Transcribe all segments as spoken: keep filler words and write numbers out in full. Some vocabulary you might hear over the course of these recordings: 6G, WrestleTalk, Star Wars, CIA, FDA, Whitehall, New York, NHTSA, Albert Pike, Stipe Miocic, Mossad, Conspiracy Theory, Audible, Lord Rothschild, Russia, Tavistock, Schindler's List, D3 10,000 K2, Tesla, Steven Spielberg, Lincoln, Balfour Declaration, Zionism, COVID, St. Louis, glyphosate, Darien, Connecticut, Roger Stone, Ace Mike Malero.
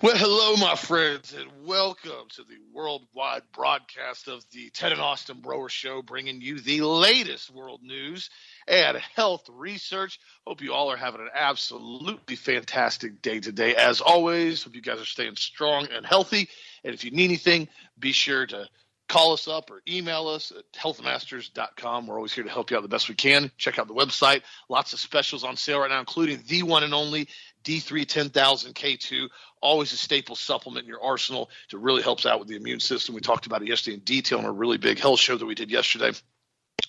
Well, hello, my friends, and welcome to the worldwide broadcast of the Ted and Austin Brower Show, bringing you the latest world news and health research. Hope you all are having an absolutely fantastic day today. As always, hope you guys are staying strong and healthy. And if you need anything, be sure to call us up or email us at health masters dot com. We're always here to help you out the best we can. Check out the website. Lots of specials on sale right now, including the one and only D three ten thousand K two, always a staple supplement in your arsenal to really helps out with the immune system. We talked about it yesterday in detail in a really big health show that we did yesterday.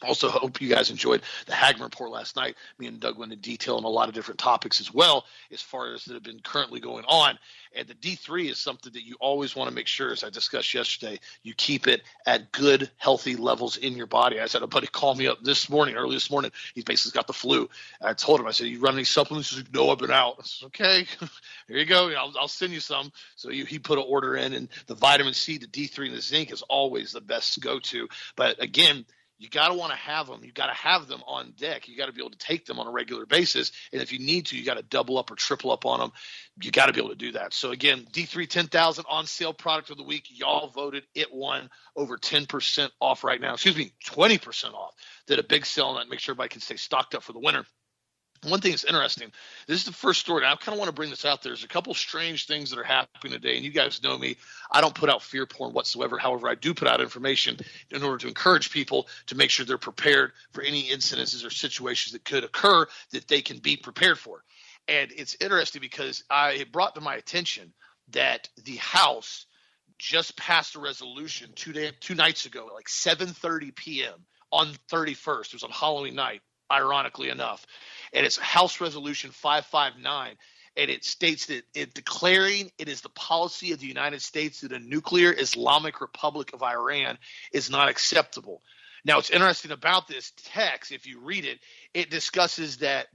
Also, hope you guys enjoyed the Hagman Report last night. Me and Doug went into detail on a lot of different topics as well as far as that have been currently going on. And the D three is something that you always want to make sure, as I discussed yesterday, you keep it at good, healthy levels in your body. I said, a buddy called me up this morning, early this morning. He's basically got the flu. I told him, I said, you run any supplements? He's like, no, I've been out. I said, okay, here you go. I'll, I'll send you some. So he, he put an order in, and the vitamin C, the D three, and the zinc is always the best go-to. But again, you got to want to have them. You got to have them on deck. You got to be able to take them on a regular basis. And if you need to, you got to double up or triple up on them. You got to be able to do that. So, again, D three ten thousand on sale product of the week. Y'all voted. It won over ten percent off right now. Excuse me, twenty percent off. Did a big sale on that. Make sure everybody can stay stocked up for the winter. One thing that's interesting, this is the first story, and I kind of want to bring this out there. There's a couple strange things that are happening today, and you guys know me. I don't put out fear porn whatsoever. However, I do put out information in order to encourage people to make sure they're prepared for any incidences or situations that could occur that they can be prepared for. And it's interesting because I, it brought to my attention that the House just passed a resolution two, day, two nights ago at like seven thirty p.m. on thirty-first. It was on Halloween night, ironically enough. And it's House Resolution five five nine, and it states that it declaring it is the policy of the United States that a nuclear Islamic Republic of Iran is not acceptable. Now, what's interesting about this text, if you read it, it discusses that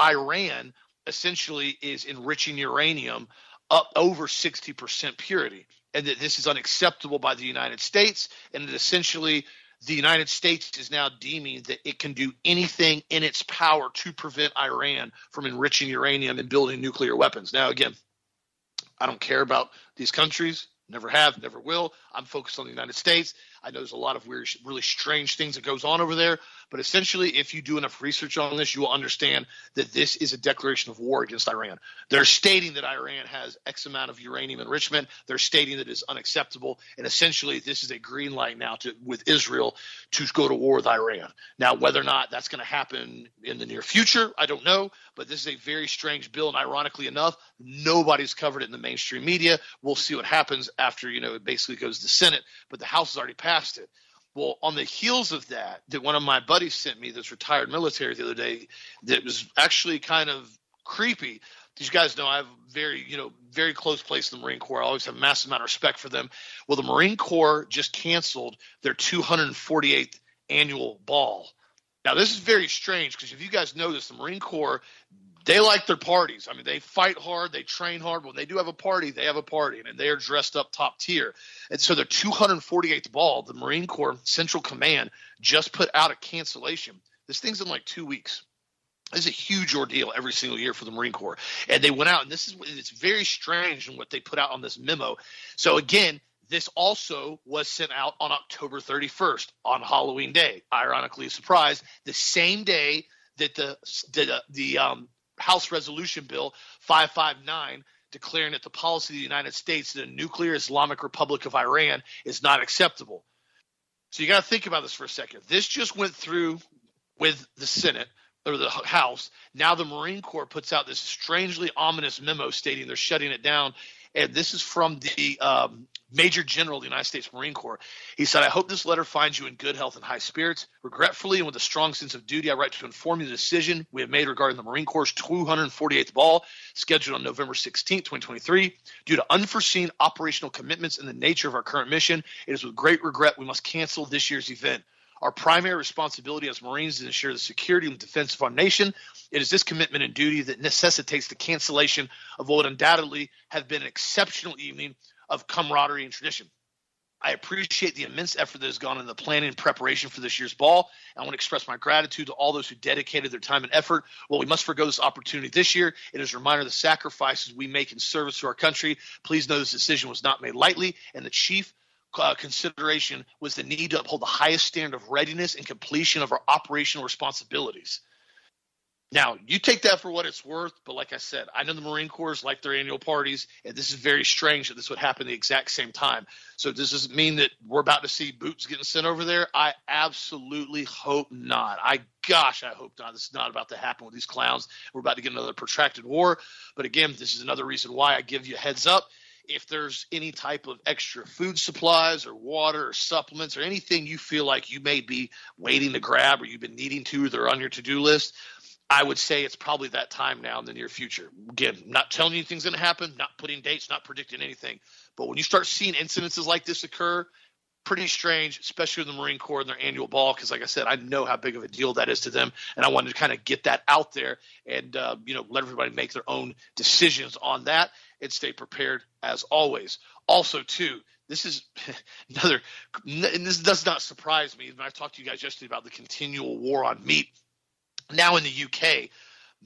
Iran essentially is enriching uranium up over sixty percent purity, and that this is unacceptable by the United States, and that essentially – the United States is now deeming that it can do anything in its power to prevent Iran from enriching uranium and building nuclear weapons. Now, again, I don't care about these countries. Never have, never will. I'm focused on the United States. I know there's a lot of weird, really strange things that goes on over there. But essentially, if you do enough research on this, you will understand that this is a declaration of war against Iran. They're stating that Iran has X amount of uranium enrichment. They're stating that it is unacceptable. And essentially, this is a green light now to, with Israel to go to war with Iran. Now, whether or not that's going to happen in the near future, I don't know. But this is a very strange bill. And ironically enough, nobody's covered it in the mainstream media. We'll see what happens after, you know, it basically goes to the Senate. But the House has already passed it. Well, on the heels of that, that one of my buddies sent me, this retired military, the other day, that was actually kind of creepy. These guys know I have very, you know, very close place in the Marine Corps. I always have a massive amount of respect for them. Well, the Marine Corps just canceled their two hundred forty-eighth annual ball. Now, this is very strange because if you guys know this, the Marine Corps, they like their parties. I mean, they fight hard. They train hard. When they do have a party, they have a party, and they are dressed up top tier. And so their two hundred forty-eighth ball, the Marine Corps Central Command, just put out a cancellation. This thing's in like two weeks. This is a huge ordeal every single year for the Marine Corps. And they went out, and this is it's very strange in what they put out on this memo. So, again, this also was sent out on October thirty-first on Halloween Day. Ironically, surprised, the same day that the the, the – um, House Resolution Bill five five nine declaring that the policy of the United States that a nuclear Islamic Republic of Iran is not acceptable. So you got to think about this for a second. This just went through with the Senate or the House. Now the Marine Corps puts out this strangely ominous memo stating they're shutting it down. And this is from the um, Major General of the United States Marine Corps. He said, I hope this letter finds you in good health and high spirits. Regretfully and with a strong sense of duty, I write to inform you of the decision we have made regarding the Marine Corps' two hundred forty-eighth ball scheduled on November sixteenth, twenty twenty-three. Due to unforeseen operational commitments and the nature of our current mission, it is with great regret we must cancel this year's event. Our primary responsibility as Marines is to ensure the security and defense of our nation. It is this commitment and duty that necessitates the cancellation of what would undoubtedly have been an exceptional evening of camaraderie and tradition. I appreciate the immense effort that has gone into the planning and preparation for this year's ball. I want to express my gratitude to all those who dedicated their time and effort. While we must forgo this opportunity this year, it is a reminder of the sacrifices we make in service to our country. Please know this decision was not made lightly, and the chief uh, consideration was the need to uphold the highest standard of readiness and completion of our operational responsibilities. Now, you take that for what it's worth, but like I said, I know the Marine Corps like their annual parties, and this is very strange that this would happen at the exact same time. So does this mean that we're about to see boots getting sent over there? I absolutely hope not. I gosh, I hope not. This is not about to happen with these clowns. We're about to get another protracted war. But again, this is another reason why I give you a heads up. If there's any type of extra food supplies or water or supplements or anything you feel like you may be waiting to grab or you've been needing to, or they're on your to-do list, I would say it's probably that time now in the near future. Again, not telling you anything's going to happen, not putting dates, not predicting anything. But when you start seeing incidences like this occur, pretty strange, especially with the Marine Corps and their annual ball, because like I said, I know how big of a deal that is to them, and I wanted to kind of get that out there and uh, you know, let everybody make their own decisions on that and stay prepared as always. Also, too, this is another – and this does not surprise me. I talked to you guys yesterday about the continual war on meat. Now in the U K,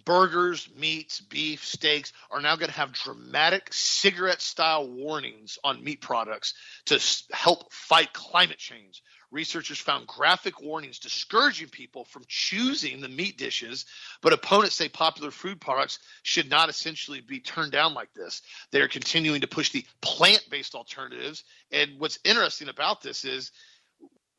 burgers, meats, beef, steaks are now going to have dramatic cigarette-style warnings on meat products to help fight climate change. Researchers found graphic warnings discouraging people from choosing the meat dishes, but opponents say popular food products should not essentially be turned down like this. They are continuing to push the plant-based alternatives, and what's interesting about this is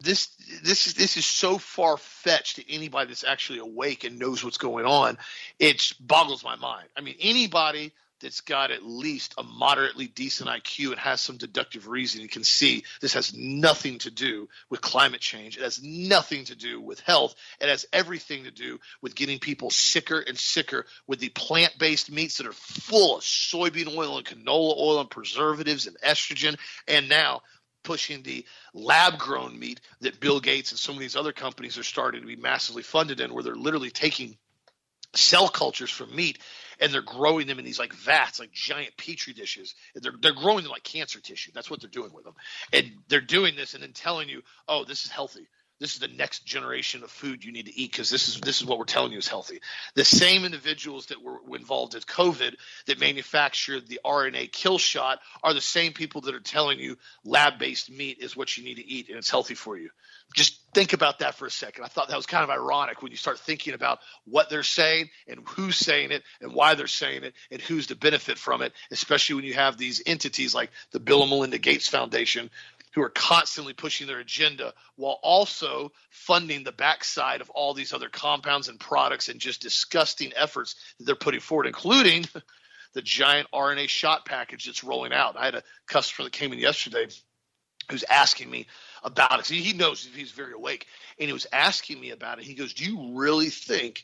This this is this is so far fetched to anybody that's actually awake and knows what's going on. It boggles my mind. I mean, anybody that's got at least a moderately decent I Q and has some deductive reasoning can see this has nothing to do with climate change. It has nothing to do with health. It has everything to do with getting people sicker and sicker with the plant-based meats that are full of soybean oil and canola oil and preservatives and estrogen, and now pushing the lab-grown meat that Bill Gates and some of these other companies are starting to be massively funded in, where they're literally taking cell cultures from meat and they're growing them in these like vats, like giant petri dishes. They're, they're growing them like cancer tissue. That's what they're doing with them. And they're doing this and then telling you, oh, this is healthy. This is the next generation of food you need to eat because this is this is what we're telling you is healthy. The same individuals that were involved in COVID that manufactured the R N A kill shot are the same people that are telling you lab-based meat is what you need to eat and it's healthy for you. Just think about that for a second. I thought that was kind of ironic when you start thinking about what they're saying and who's saying it and why they're saying it and who's to benefit from it, especially when you have these entities like the Bill and Melinda Gates Foundation who are constantly pushing their agenda while also funding the backside of all these other compounds and products and just disgusting efforts that they're putting forward, including the giant R N A shot package that's rolling out. I had a customer that came in yesterday who's asking me about it. He knows, he's very awake, and he was asking me about it. He goes, do you really think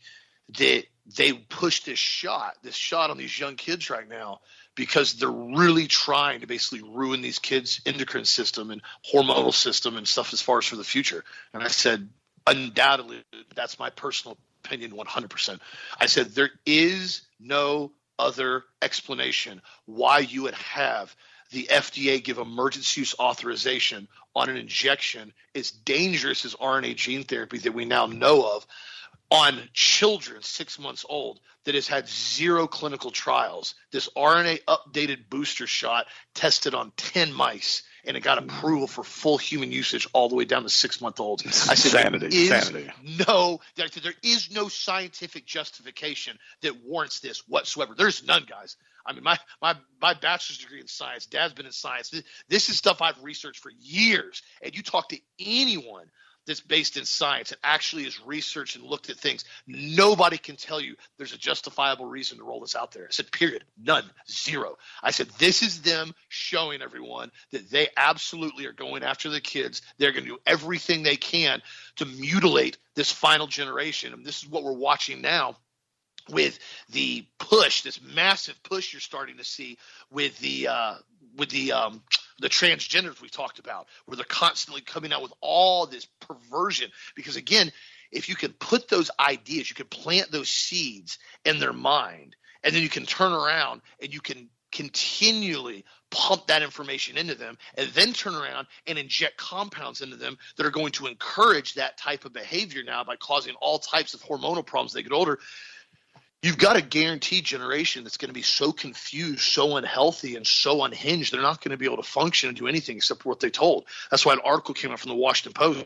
that they push this shot, this shot on these young kids right now because they're really trying to basically ruin these kids' endocrine system and hormonal system and stuff as far as for the future? And I said, undoubtedly, that's my personal opinion one hundred percent. I said, there is no other explanation why you would have the F D A give emergency use authorization on an injection as dangerous as R N A gene therapy that we now know of on children six months old that has had zero clinical trials. This R N A updated booster shot tested on ten mice, and it got approval for full human usage all the way down to six-month-olds. I said, sanity, there is sanity. No, there, there is no scientific justification that warrants this whatsoever. There's none, guys. I mean, my, my, my bachelor's degree in science, dad's been in science. This, this is stuff I've researched for years, and you talk to anyone that's based in science and actually is researched and looked at things, nobody can tell you there's a justifiable reason to roll this out there. I said, period, none, zero. I said, this is them showing everyone that they absolutely are going after the kids. They're going to do everything they can to mutilate this final generation. And this is what we're watching now with the push, this massive push you're starting to see with the uh, with the um, the transgenders we talked about, where they're constantly coming out with all this perversion. Because again, if you can put those ideas, you can plant those seeds in their mind, and then you can turn around and you can continually pump that information into them and then turn around and inject compounds into them that are going to encourage that type of behavior now by causing all types of hormonal problems as they get older. You've got a guaranteed generation that's going to be so confused, so unhealthy, and so unhinged, they're not going to be able to function and do anything except for what they're told. That's why an article came out from the Washington Post.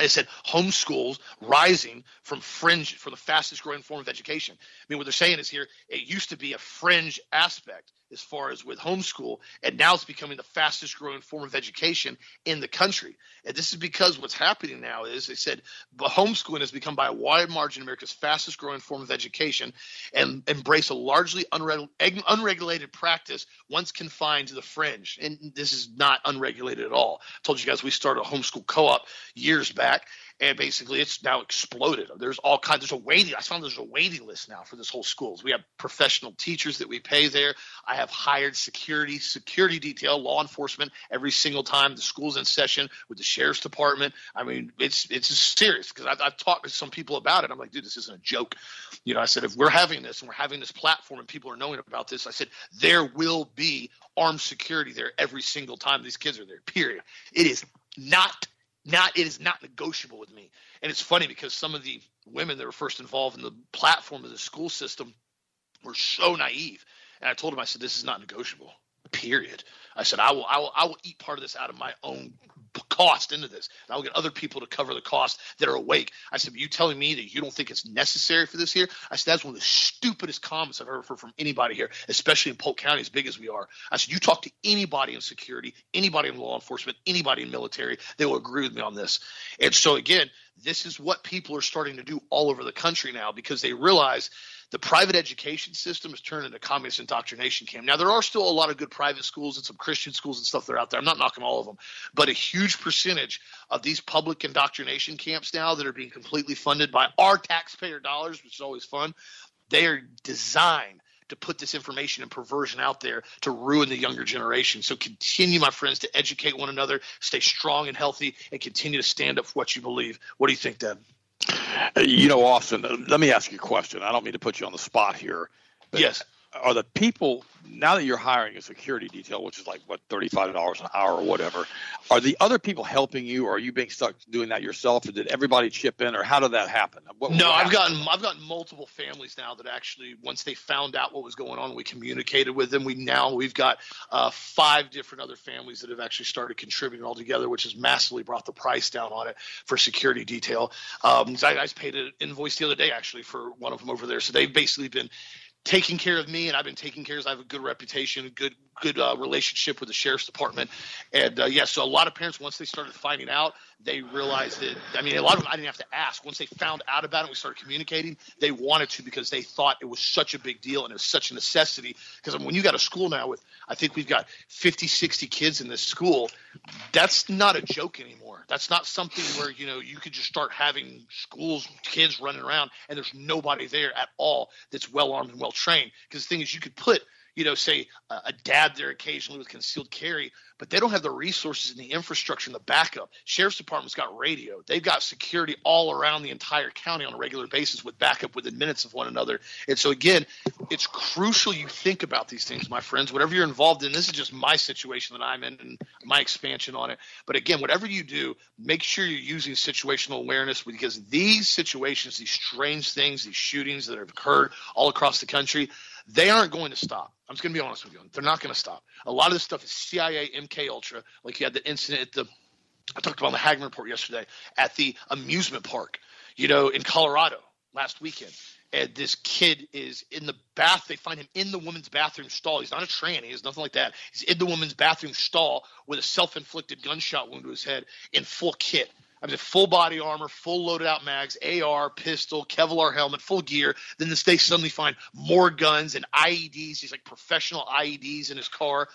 It said homeschools rising from fringe for the fastest growing form of education. I mean, what they're saying is here, it used to be a fringe aspect as far as with homeschool, and now it's becoming the fastest growing form of education in the country. And this is because what's happening now is they said homeschooling has become by a wide margin America's fastest growing form of education and embrace a largely unre- unregulated practice once confined to the fringe. And this is not unregulated at all. I told you guys we started a homeschool co-op years back. Back, and basically it's now exploded. There's all kinds – there's a waiting – I found there's a waiting list now for this whole schools. We have professional teachers that we pay there. I have hired security, security detail, law enforcement every single time the school's in session with the sheriff's department. I mean it's it's serious because I've, I've talked to some people about it. I'm like, dude, this isn't a joke. You know, I said if we're having this and we're having this platform and people are knowing about this, I said there will be armed security there every single time these kids are there, period. It is not – Not it is not negotiable with me. And it's funny because some of the women that were first involved in the platform of the school system were so naive. And I told them, I said, this is not negotiable, period. I said, I will, I will, I will eat part of this out of my own cost into this. And I will get other people to cover the cost that are awake. I said, but you telling me that you don't think it's necessary for this here? I said, that's one of the stupidest comments I've ever heard from anybody here, especially in Polk County, as big as we are. I said, you talk to anybody in security, anybody in law enforcement, anybody in military, they will agree with me on this. And so again, this is what people are starting to do all over the country now because they realize the private education system has turned into communist indoctrination camp. Now, there are still a lot of good private schools and some Christian schools and stuff that are out there. I'm not knocking all of them, but a huge percentage of these public indoctrination camps now that are being completely funded by our taxpayer dollars, which is always fun, they are designed to put this information and perversion out there to ruin the younger generation. So continue, my friends, to educate one another, stay strong and healthy, and continue to stand up for what you believe. What do you think, Deb? You know, Austin, let me ask you a question. I don't mean to put you on the spot here. But yes. Are the people, now that you're hiring a security detail, which is like, what, thirty-five dollars an hour or whatever, are the other people helping you, or are you being stuck doing that yourself, or did everybody chip in, or how did that happen? What, no, what I've gotten I've gotten multiple families now that actually, once they found out what was going on, we communicated with them. We now we've got uh, five different other families that have actually started contributing all together, which has massively brought the price down on it for security detail. Um, I, I paid an invoice the other day, actually, for one of them over there, so they've basically been taking care of me, and I've been taking care of I have a good reputation, a good good uh, relationship with the sheriff's department. And, uh, yeah, so a lot of parents, once they started finding out, they realized that – I mean, a lot of them I didn't have to ask. Once they found out about it, we started communicating. They wanted to because they thought it was such a big deal and it was such a necessity because I mean, when you got a school now with – I think we've got fifty, sixty kids in this school. That's not a joke anymore. That's not something where, you know, you could just start having schools, kids running around, and there's nobody there at all that's well-armed and well-trained because the thing is you could put – you know, say uh, a dad there occasionally with concealed carry, but they don't have the resources and the infrastructure and the backup. Sheriff's department's got radio. They've got security all around the entire county on a regular basis with backup within minutes of one another. And so, again, it's crucial you think about these things, my friends. Whatever you're involved in, this is just my situation that I'm in and my expansion on it. But, again, whatever you do, make sure you're using situational awareness because these situations, these strange things, these shootings that have occurred all across the country, they aren't going to stop. I'm just going to be honest with you. They're not going to stop. A lot of this stuff is C I A, M K Ultra. Like you had the incident at the – I talked about the Hagman Report yesterday at the amusement park, you know, in Colorado last weekend. And this kid is in the bath. They find him in the woman's bathroom stall. He's not a tranny. He's nothing like that. He's in the woman's bathroom stall with a self-inflicted gunshot wound to his head in full kit. I mean, full body armor, full loaded out mags, A R, pistol, Kevlar helmet, full gear. Then this, they suddenly find more guns and I E Ds. He's like professional I E Ds in his car.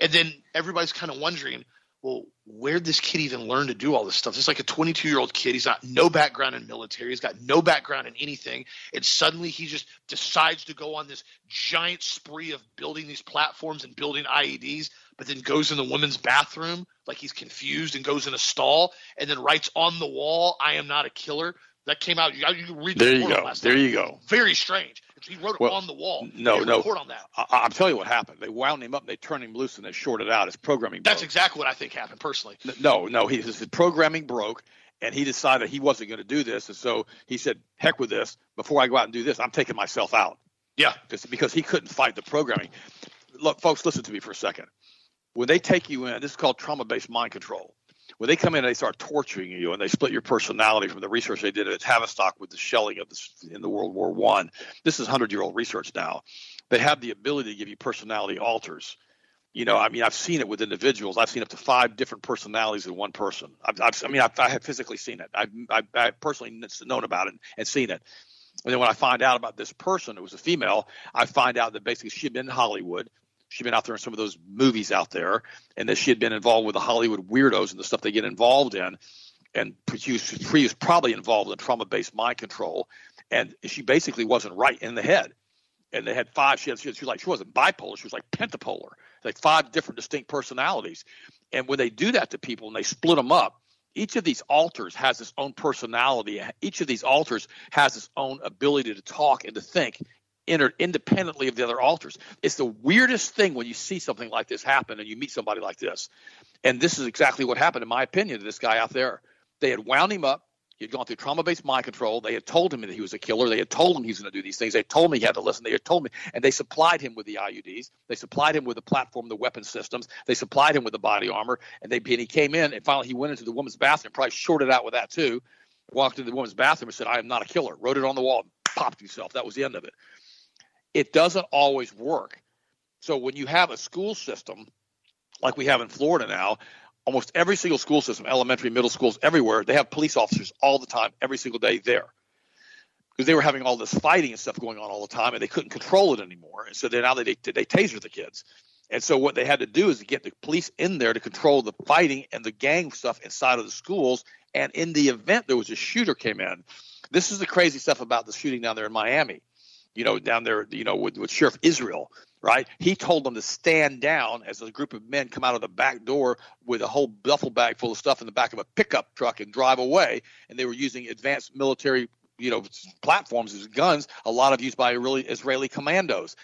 And then everybody's kind of wondering, well, where'd this kid even learn to do all this stuff? It's like a twenty-two-year-old kid. He's got no background in military. He's got no background in anything. And suddenly he just decides to go on this giant spree of building these platforms and building I E Ds, but then goes in the women's bathroom like he's confused and goes in a stall and then writes on the wall, I am not a killer. That came out. You, you read the there report you go. Last there time. You go. Very strange. He wrote it well, on the wall. No, no. Report on that. I, I'll tell you what happened. They wound him up. And they turned him loose and they shorted out his programming. That's broke. Exactly what I think happened personally. No, no. He, his programming broke, and he decided he wasn't going to do this, and so he said, "Heck with this! Before I go out and do this, I'm taking myself out." Yeah, just because he couldn't fight the programming. Look, folks, listen to me for a second. When they take you in, this is called trauma-based mind control. When they come in and they start torturing you and they split your personality from the research they did at Tavistock with the shelling of the, in the World War One. This is hundred-year-old research now. They have the ability to give you personality alters. You know, I mean, I've seen it with individuals. I've seen up to five different personalities in one person. I've, I've, I mean, I've, I have physically seen it. I've, I've, I've personally known about it and seen it. And then when I find out about this person, it was a female, I find out that basically she had been in Hollywood. She'd been out there in some of those movies out there, and that she had been involved with the Hollywood weirdos and the stuff they get involved in. And she was, she was probably involved in trauma-based mind control, and she basically wasn't right in the head. And they had five – she had, she was like – she wasn't bipolar. She was like pentapolar, like five different distinct personalities. And when they do that to people and they split them up, each of these alters has its own personality. Each of these alters has its own ability to talk and to think independently of the other alters. It's the weirdest thing when you see something like this happen and you meet somebody like this. And this is exactly what happened, in my opinion, to this guy out there. They had wound him up. He had gone through trauma-based mind control. They had told him that he was a killer. They had told him he was going to do these things. They told me he had to listen. They had told me. And they supplied him with the I U Ds. They supplied him with the platform, the weapon systems. They supplied him with the body armor. And, they, and he came in, and finally he went into the woman's bathroom, probably shorted out with that too, walked into the woman's bathroom and said, "I am not a killer," wrote it on the wall, and popped himself. That was the end of it. It doesn't always work. So when you have a school system like we have in Florida now, almost every single school system, elementary, middle schools, everywhere, they have police officers all the time, every single day there. Because they were having all this fighting and stuff going on all the time, and they couldn't control it anymore. And so they, now they, they, they taser the kids. And so what they had to do is to get the police in there to control the fighting and the gang stuff inside of the schools. And in the event there was a shooter came in. This is the crazy stuff about the shooting down there in Miami. You know, down there, you know, with, with Sheriff Israel, right? He told them to stand down as a group of men come out of the back door with a whole duffel bag full of stuff in the back of a pickup truck and drive away. And they were using advanced military, you know, platforms as guns, a lot of used by really Israeli commandos.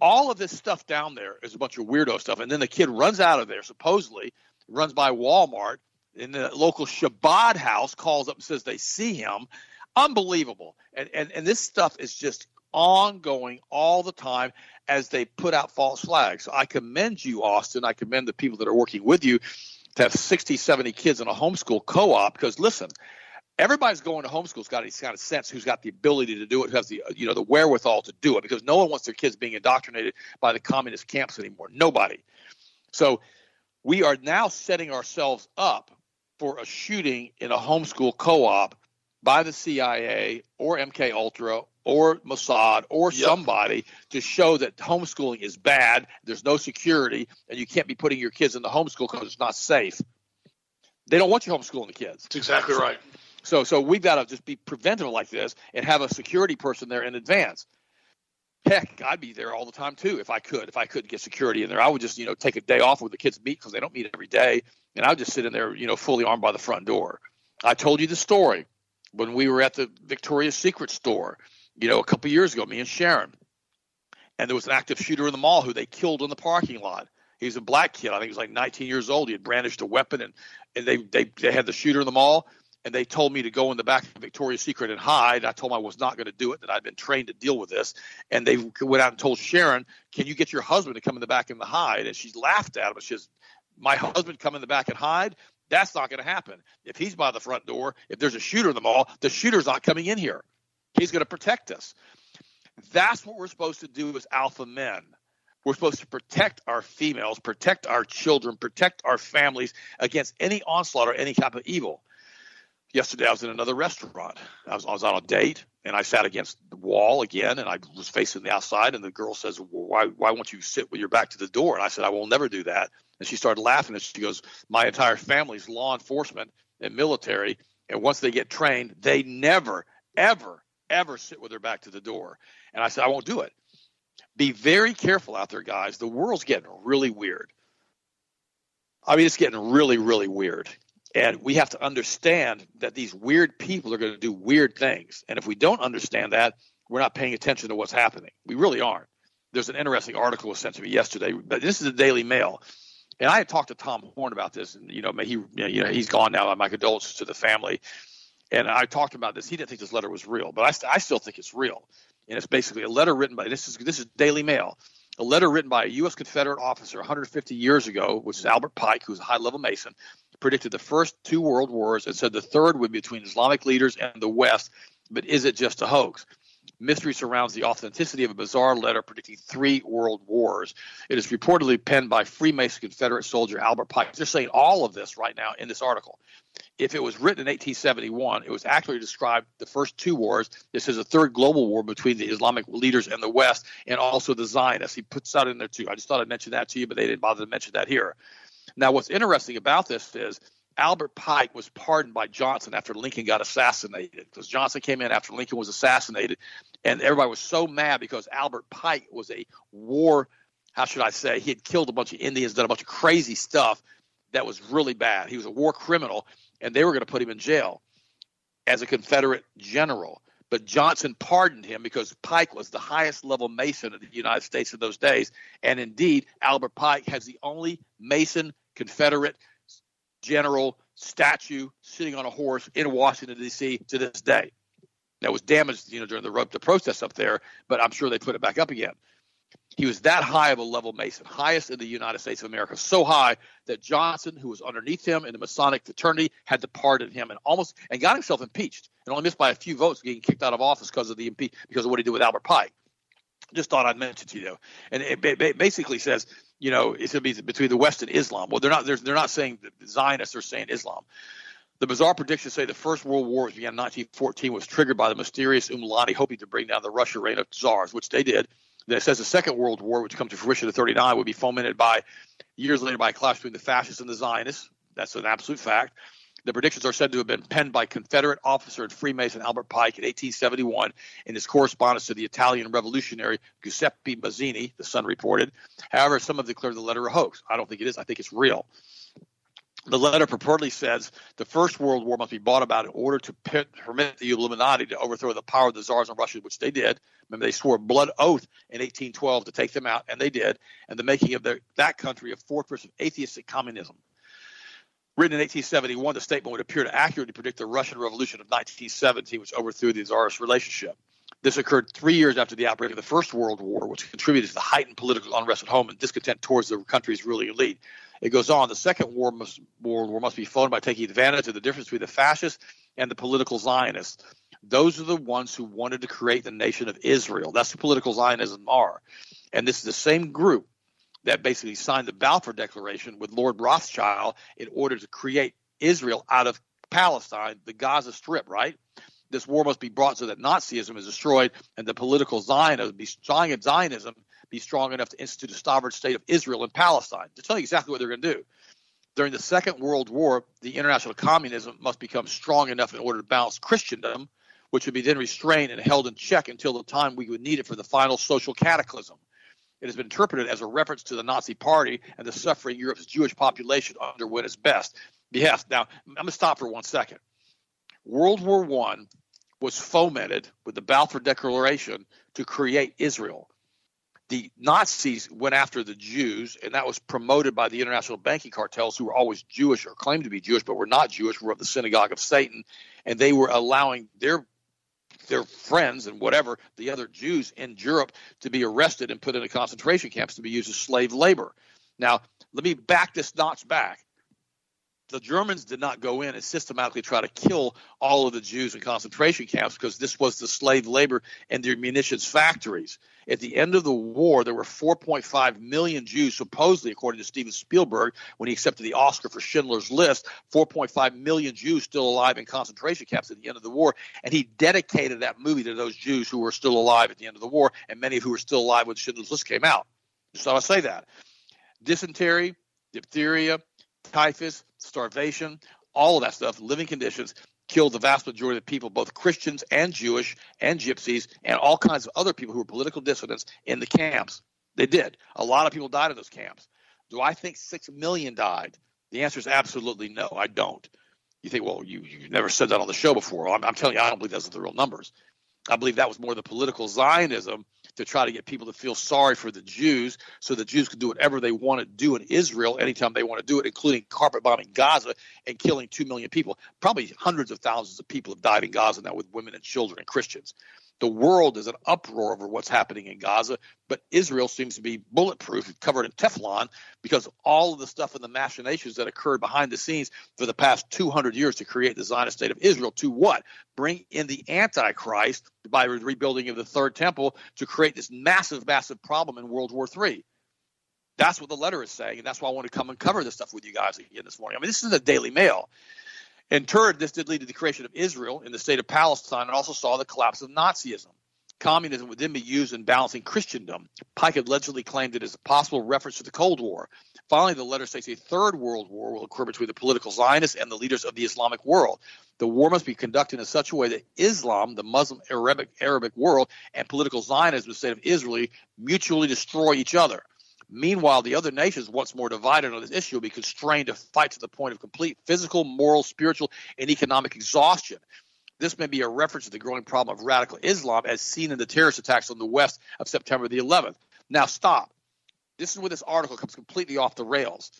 All of this stuff down there is a bunch of weirdo stuff. And then the kid runs out of there, supposedly, runs by Walmart, and the local Shabbat house calls up and says they see him. Unbelievable. And, and, and this stuff is just ongoing all the time as they put out false flags. So I commend you, Austin. I commend the people that are working with you to have sixty, seventy kids in a homeschool co-op, because listen, everybody's going to homeschool. It's got any kind of sense who's got the ability to do it, who has the, you know, the wherewithal to do it, because no one wants their kids being indoctrinated by the communist camps anymore. Nobody. So we are now setting ourselves up for a shooting in a homeschool co-op by the C I A or M K Ultra or Mossad or yep. somebody to show that homeschooling is bad, there's no security, and you can't be putting your kids in the homeschool because it's not safe. They don't want you homeschooling the kids. That's exactly right. So so we've got to just be preventive like this and have a security person there in advance. Heck, I'd be there all the time too if I could. If I could get security in there, I would just, you know, take a day off where the kids meet, because they don't meet every day, and I would just sit in there, you know, fully armed by the front door. I told you the story when we were at the Victoria's Secret store, you know, a couple years ago, me and Sharon, and there was an active shooter in the mall who they killed in the parking lot. He was a black kid. I think he was like nineteen years old. He had brandished a weapon, and, and they, they they had the shooter in the mall, and they told me to go in the back of Victoria's Secret and hide. I told them I was not going to do it, that I'd been trained to deal with this. And they went out and told Sharon, "Can you get your husband to come in the back and hide?" And she laughed at him. She says, "My husband come in the back and hide? That's not going to happen. If he's by the front door, if there's a shooter in the mall, the shooter's not coming in here. He's going to protect us." That's what we're supposed to do as alpha men. We're supposed to protect our females, protect our children, protect our families against any onslaught or any type of evil. Yesterday I was in another restaurant. I was, I was on a date, and I sat against the wall again, and I was facing the outside, and the girl says, well, why, why won't you sit with your back to the door? And I said, I will never do that. And she started laughing, and she goes, my entire family's law enforcement and military, and once they get trained, they never, ever, ever sit with their back to the door. And I said, I won't do it. Be very careful out there, guys. The world's getting really weird. I mean, it's getting really, really weird. And we have to understand that these weird people are going to do weird things. And if we don't understand that, we're not paying attention to what's happening. We really aren't. There's an interesting article was sent to me yesterday. But this is the Daily Mail. And I had talked to Tom Horn about this. And, you know, he, you know, he's gone now. My condolences to the family. And I talked about this. He didn't think this letter was real. But I, st- I still think it's real. And it's basically a letter written by – this is this is Daily Mail. A letter written by a U S Confederate officer one hundred fifty years ago, which is Albert Pike, who's a high-level Mason, predicted the first two world wars and said the third would be between Islamic leaders and the West. But is it just a hoax? Mystery surrounds the authenticity of a bizarre letter predicting three world wars. It is reportedly penned by Freemason Confederate soldier Albert Pike. They're saying all of this right now in this article. If it was written in eighteen seventy-one, it was accurately described the first two wars. This is a third global war between the Islamic leaders and the West, and also the Zionists. He puts that in there too. I just thought I'd mention that to you, but they didn't bother to mention that here. Now, what's interesting about this is Albert Pike was pardoned by Johnson after Lincoln got assassinated, because Johnson came in after Lincoln was assassinated, and everybody was so mad because Albert Pike was a war, how should I say, he had killed a bunch of Indians, done a bunch of crazy stuff that was really bad. He was a war criminal, and they were going to put him in jail as a Confederate general. But Johnson pardoned him because Pike was the highest level Mason in the United States in those days. And indeed, Albert Pike has the only Mason Confederate general statue sitting on a horse in Washington, D C to this day. That was damaged, you know, during the, the protests up there, but I'm sure they put it back up again. He was that high of a level Mason, highest in the United States of America, so high that Johnson, who was underneath him in the Masonic fraternity, had to pardon him and almost and got himself impeached and only missed by a few votes getting kicked out of office because of the impe- because of what he did with Albert Pike. Just thought I'd mention to you, though. And it ba- basically says, you know, it's going to be between the West and Islam. Well, they're not they're, they're not saying the Zionists, they're saying Islam. The bizarre predictions say the First World War, which began in nineteen fourteen, was triggered by the mysterious Umladi hoping to bring down the Russia reign of Tsars, which they did. That says the Second World War, which comes to fruition in thirty-nine, would be fomented by years later by a clash between the fascists and the Zionists. That's an absolute fact. The predictions are said to have been penned by Confederate officer and Freemason Albert Pike in eighteen seventy-one in his correspondence to the Italian revolutionary Giuseppe Mazzini, the Sun reported. However, some have declared the letter a hoax. I don't think it is. I think it's real. The letter purportedly says the First World War must be brought about in order to permit the Illuminati to overthrow the power of the Tsars and Russia, which they did. Remember, they swore a blood oath in eighteen twelve to take them out, and they did, and the making of their, that country a fortress of atheistic communism. Written in eighteen seventy-one, the statement would appear to accurately predict the Russian Revolution of nineteen seventeen, which overthrew the Tsarist relationship. This occurred three years after the outbreak of the First World War, which contributed to the heightened political unrest at home and discontent towards the country's ruling elite. It goes on. The Second war must, World War must be fought by taking advantage of the difference between the fascists and the political Zionists. Those are the ones who wanted to create the nation of Israel. That's who political Zionism are. And this is the same group that basically signed the Balfour Declaration with Lord Rothschild in order to create Israel out of Palestine, the Gaza Strip, right? This war must be brought so that Nazism is destroyed and the political Zionism be, Zionism be strong enough to institute a sovereign state of Israel and Palestine. To tell you exactly what they're going to do. During the Second World War, the international communism must become strong enough in order to balance Christendom, which would be then restrained and held in check until the time we would need it for the final social cataclysm. It has been interpreted as a reference to the Nazi Party and the suffering Europe's Jewish population underwent its best behest. Now, I'm going to stop for one second. World War One was fomented with the Balfour Declaration to create Israel. The Nazis went after the Jews, and that was promoted by the international banking cartels who were always Jewish or claimed to be Jewish but were not Jewish, were of the synagogue of Satan, and they were allowing their their friends and whatever, the other Jews in Europe, to be arrested and put into concentration camps to be used as slave labor. Now, let me back this notch back. The Germans did not go in and systematically try to kill all of the Jews in concentration camps because this was the slave labor and their munitions factories. At the end of the war, there were four point five million Jews, supposedly, according to Steven Spielberg, when he accepted the Oscar for Schindler's List, four point five million Jews still alive in concentration camps at the end of the war. And he dedicated that movie to those Jews who were still alive at the end of the war and many who were still alive when Schindler's List came out. Just thought I'd say that. Dysentery, diphtheria, typhus, starvation, all of that stuff, living conditions, killed the vast majority of the people, both Christians and Jewish and gypsies and all kinds of other people who were political dissidents in the camps. They did. A lot of people died in those camps. Do I think six million died? The answer is absolutely no, I don't. You think, well, you you never said that on the show before. I'm, I'm telling you, I don't believe those are the real numbers. I believe that was more the political Zionism to try to get people to feel sorry for the Jews so the Jews could do whatever they want to do in Israel anytime they want to do it, including carpet bombing Gaza and killing two million people. Probably hundreds of thousands of people have died in Gaza now, with women and children and Christians. The world is an uproar over what's happening in Gaza, but Israel seems to be bulletproof and covered in Teflon because all of the stuff and the machinations that occurred behind the scenes for the past two hundred years to create the Zionist state of Israel to what? Bring in the Antichrist by the rebuilding of the Third Temple to create this massive, massive problem in World War Three. That's what the letter is saying, and that's why I want to come and cover this stuff with you guys again this morning. I mean, this is the Daily Mail. In turn, this did lead to the creation of Israel in the state of Palestine and also saw the collapse of Nazism. Communism would then be used in balancing Christendom. Pike allegedly claimed it as a possible reference to the Cold War. Finally, the letter states a third world war will occur between the political Zionists and the leaders of the Islamic world. The war must be conducted in such a way that Islam, the Muslim Arabic, Arabic world, and political Zionism, the state of Israel, mutually destroy each other. Meanwhile, the other nations, once more divided on this issue, will be constrained to fight to the point of complete physical, moral, spiritual, and economic exhaustion. This may be a reference to the growing problem of radical Islam as seen in the terrorist attacks on the West of September the eleventh. Now, stop. This is where this article comes completely off the rails.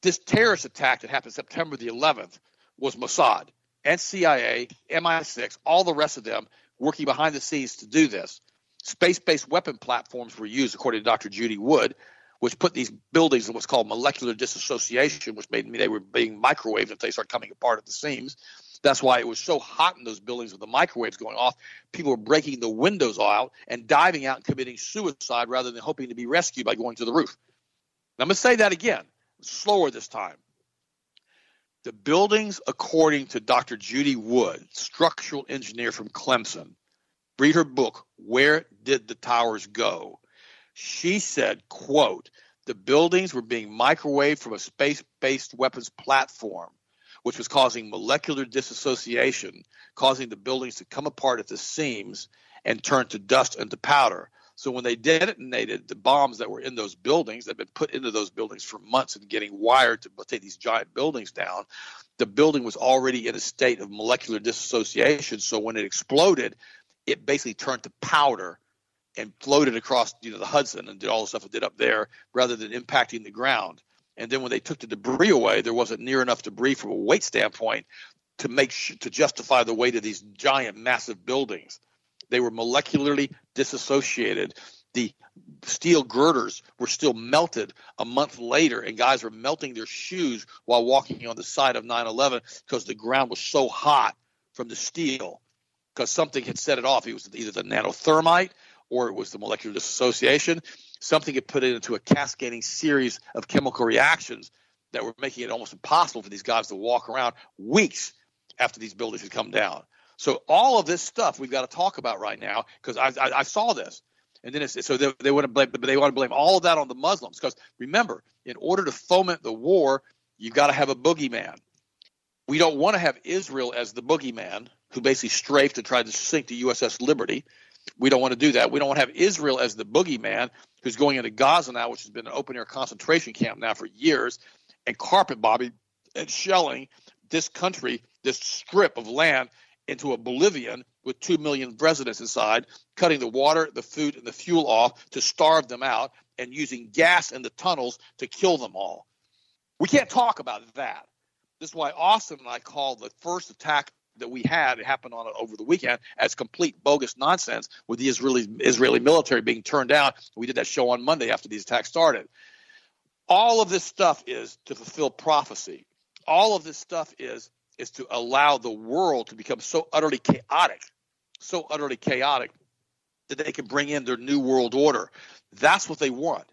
This terrorist attack that happened September the eleventh was Mossad and C I A, M I six, all the rest of them working behind the scenes to do this. Space-based weapon platforms were used, according to Doctor Judy Wood, which put these buildings in what's called molecular disassociation, which made me they were being microwaved if they started coming apart at the seams. That's why it was so hot in those buildings with the microwaves going off. People were breaking the windows out and diving out and committing suicide rather than hoping to be rescued by going to the roof. Now, I'm going to say that again, slower this time. The buildings, according to Doctor Judy Wood, structural engineer from Clemson, read her book, Where Did the Towers Go? She said, quote, the buildings were being microwaved from a space-based weapons platform, which was causing molecular disassociation, causing the buildings to come apart at the seams and turn to dust and to powder. So when they detonated the bombs that were in those buildings, that had been put into those buildings for months and getting wired to take these giant buildings down, the building was already in a state of molecular disassociation. So when it exploded, it basically turned to powder and floated across, you know, the Hudson and did all the stuff it did up there rather than impacting the ground. And then when they took the debris away, there wasn't near enough debris from a weight standpoint to make sure, to justify the weight of these giant, massive buildings. They were molecularly disassociated. The steel girders were still melted a month later, and guys were melting their shoes while walking on the side of nine eleven because the ground was so hot from the steel. Because something had set it off. It was either the nanothermite or it was the molecular dissociation. Something had put it into a cascading series of chemical reactions that were making it almost impossible for these guys to walk around weeks after these buildings had come down. So all of this stuff we've got to talk about right now because I, I, I saw this. And then it's, so they, they want to blame, but they want to blame all of that on the Muslims because remember, in order to foment the war, you've got to have a boogeyman. We don't want to have Israel as the boogeyman who basically strafed and tried to sink the U S S Liberty. We don't want to do that. We don't want to have Israel as the boogeyman who's going into Gaza now, which has been an open-air concentration camp now for years, and carpet bombing and shelling this country, this strip of land, into oblivion with two million residents inside, cutting the water, the food, and the fuel off to starve them out and using gas in the tunnels to kill them all. We can't talk about that. This is why Austin and I called the first attack that we had, it happened on over the weekend, as complete bogus nonsense with the Israeli, Israeli military being turned out. We did that show on Monday after these attacks started. All of this stuff is to fulfill prophecy. All of this stuff is is to allow the world to become so utterly chaotic, so utterly chaotic that they can bring in their new world order. That's what they want.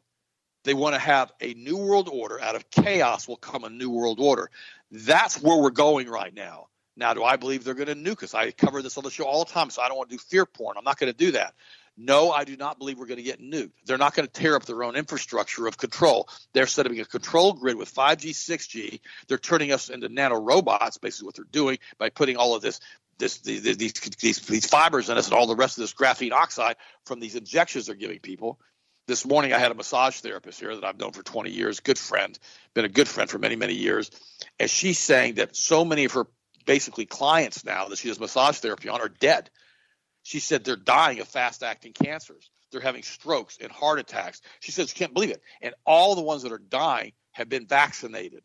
They want to have a new world order. Out of chaos will come a new world order. That's where we're going right now. Now, do I believe they're going to nuke us? I cover this on the show all the time, so I don't want to do fear porn. I'm not going to do that. No, I do not believe we're going to get nuked. They're not going to tear up their own infrastructure of control. They're setting a control grid with five G, six G. They're turning us into nanorobots, basically what they're doing, by putting all of this, this the, the, these, these, these fibers in us and all the rest of this graphene oxide from these injections they're giving people. This morning I had a massage therapist here that I've known for twenty years, good friend, been a good friend for many, many years. as she's saying that so many of her basically clients now that she does massage therapy on are dead. She said they're dying of fast-acting cancers. They're having strokes and heart attacks. She says she can't believe it. And all the ones that are dying have been vaccinated.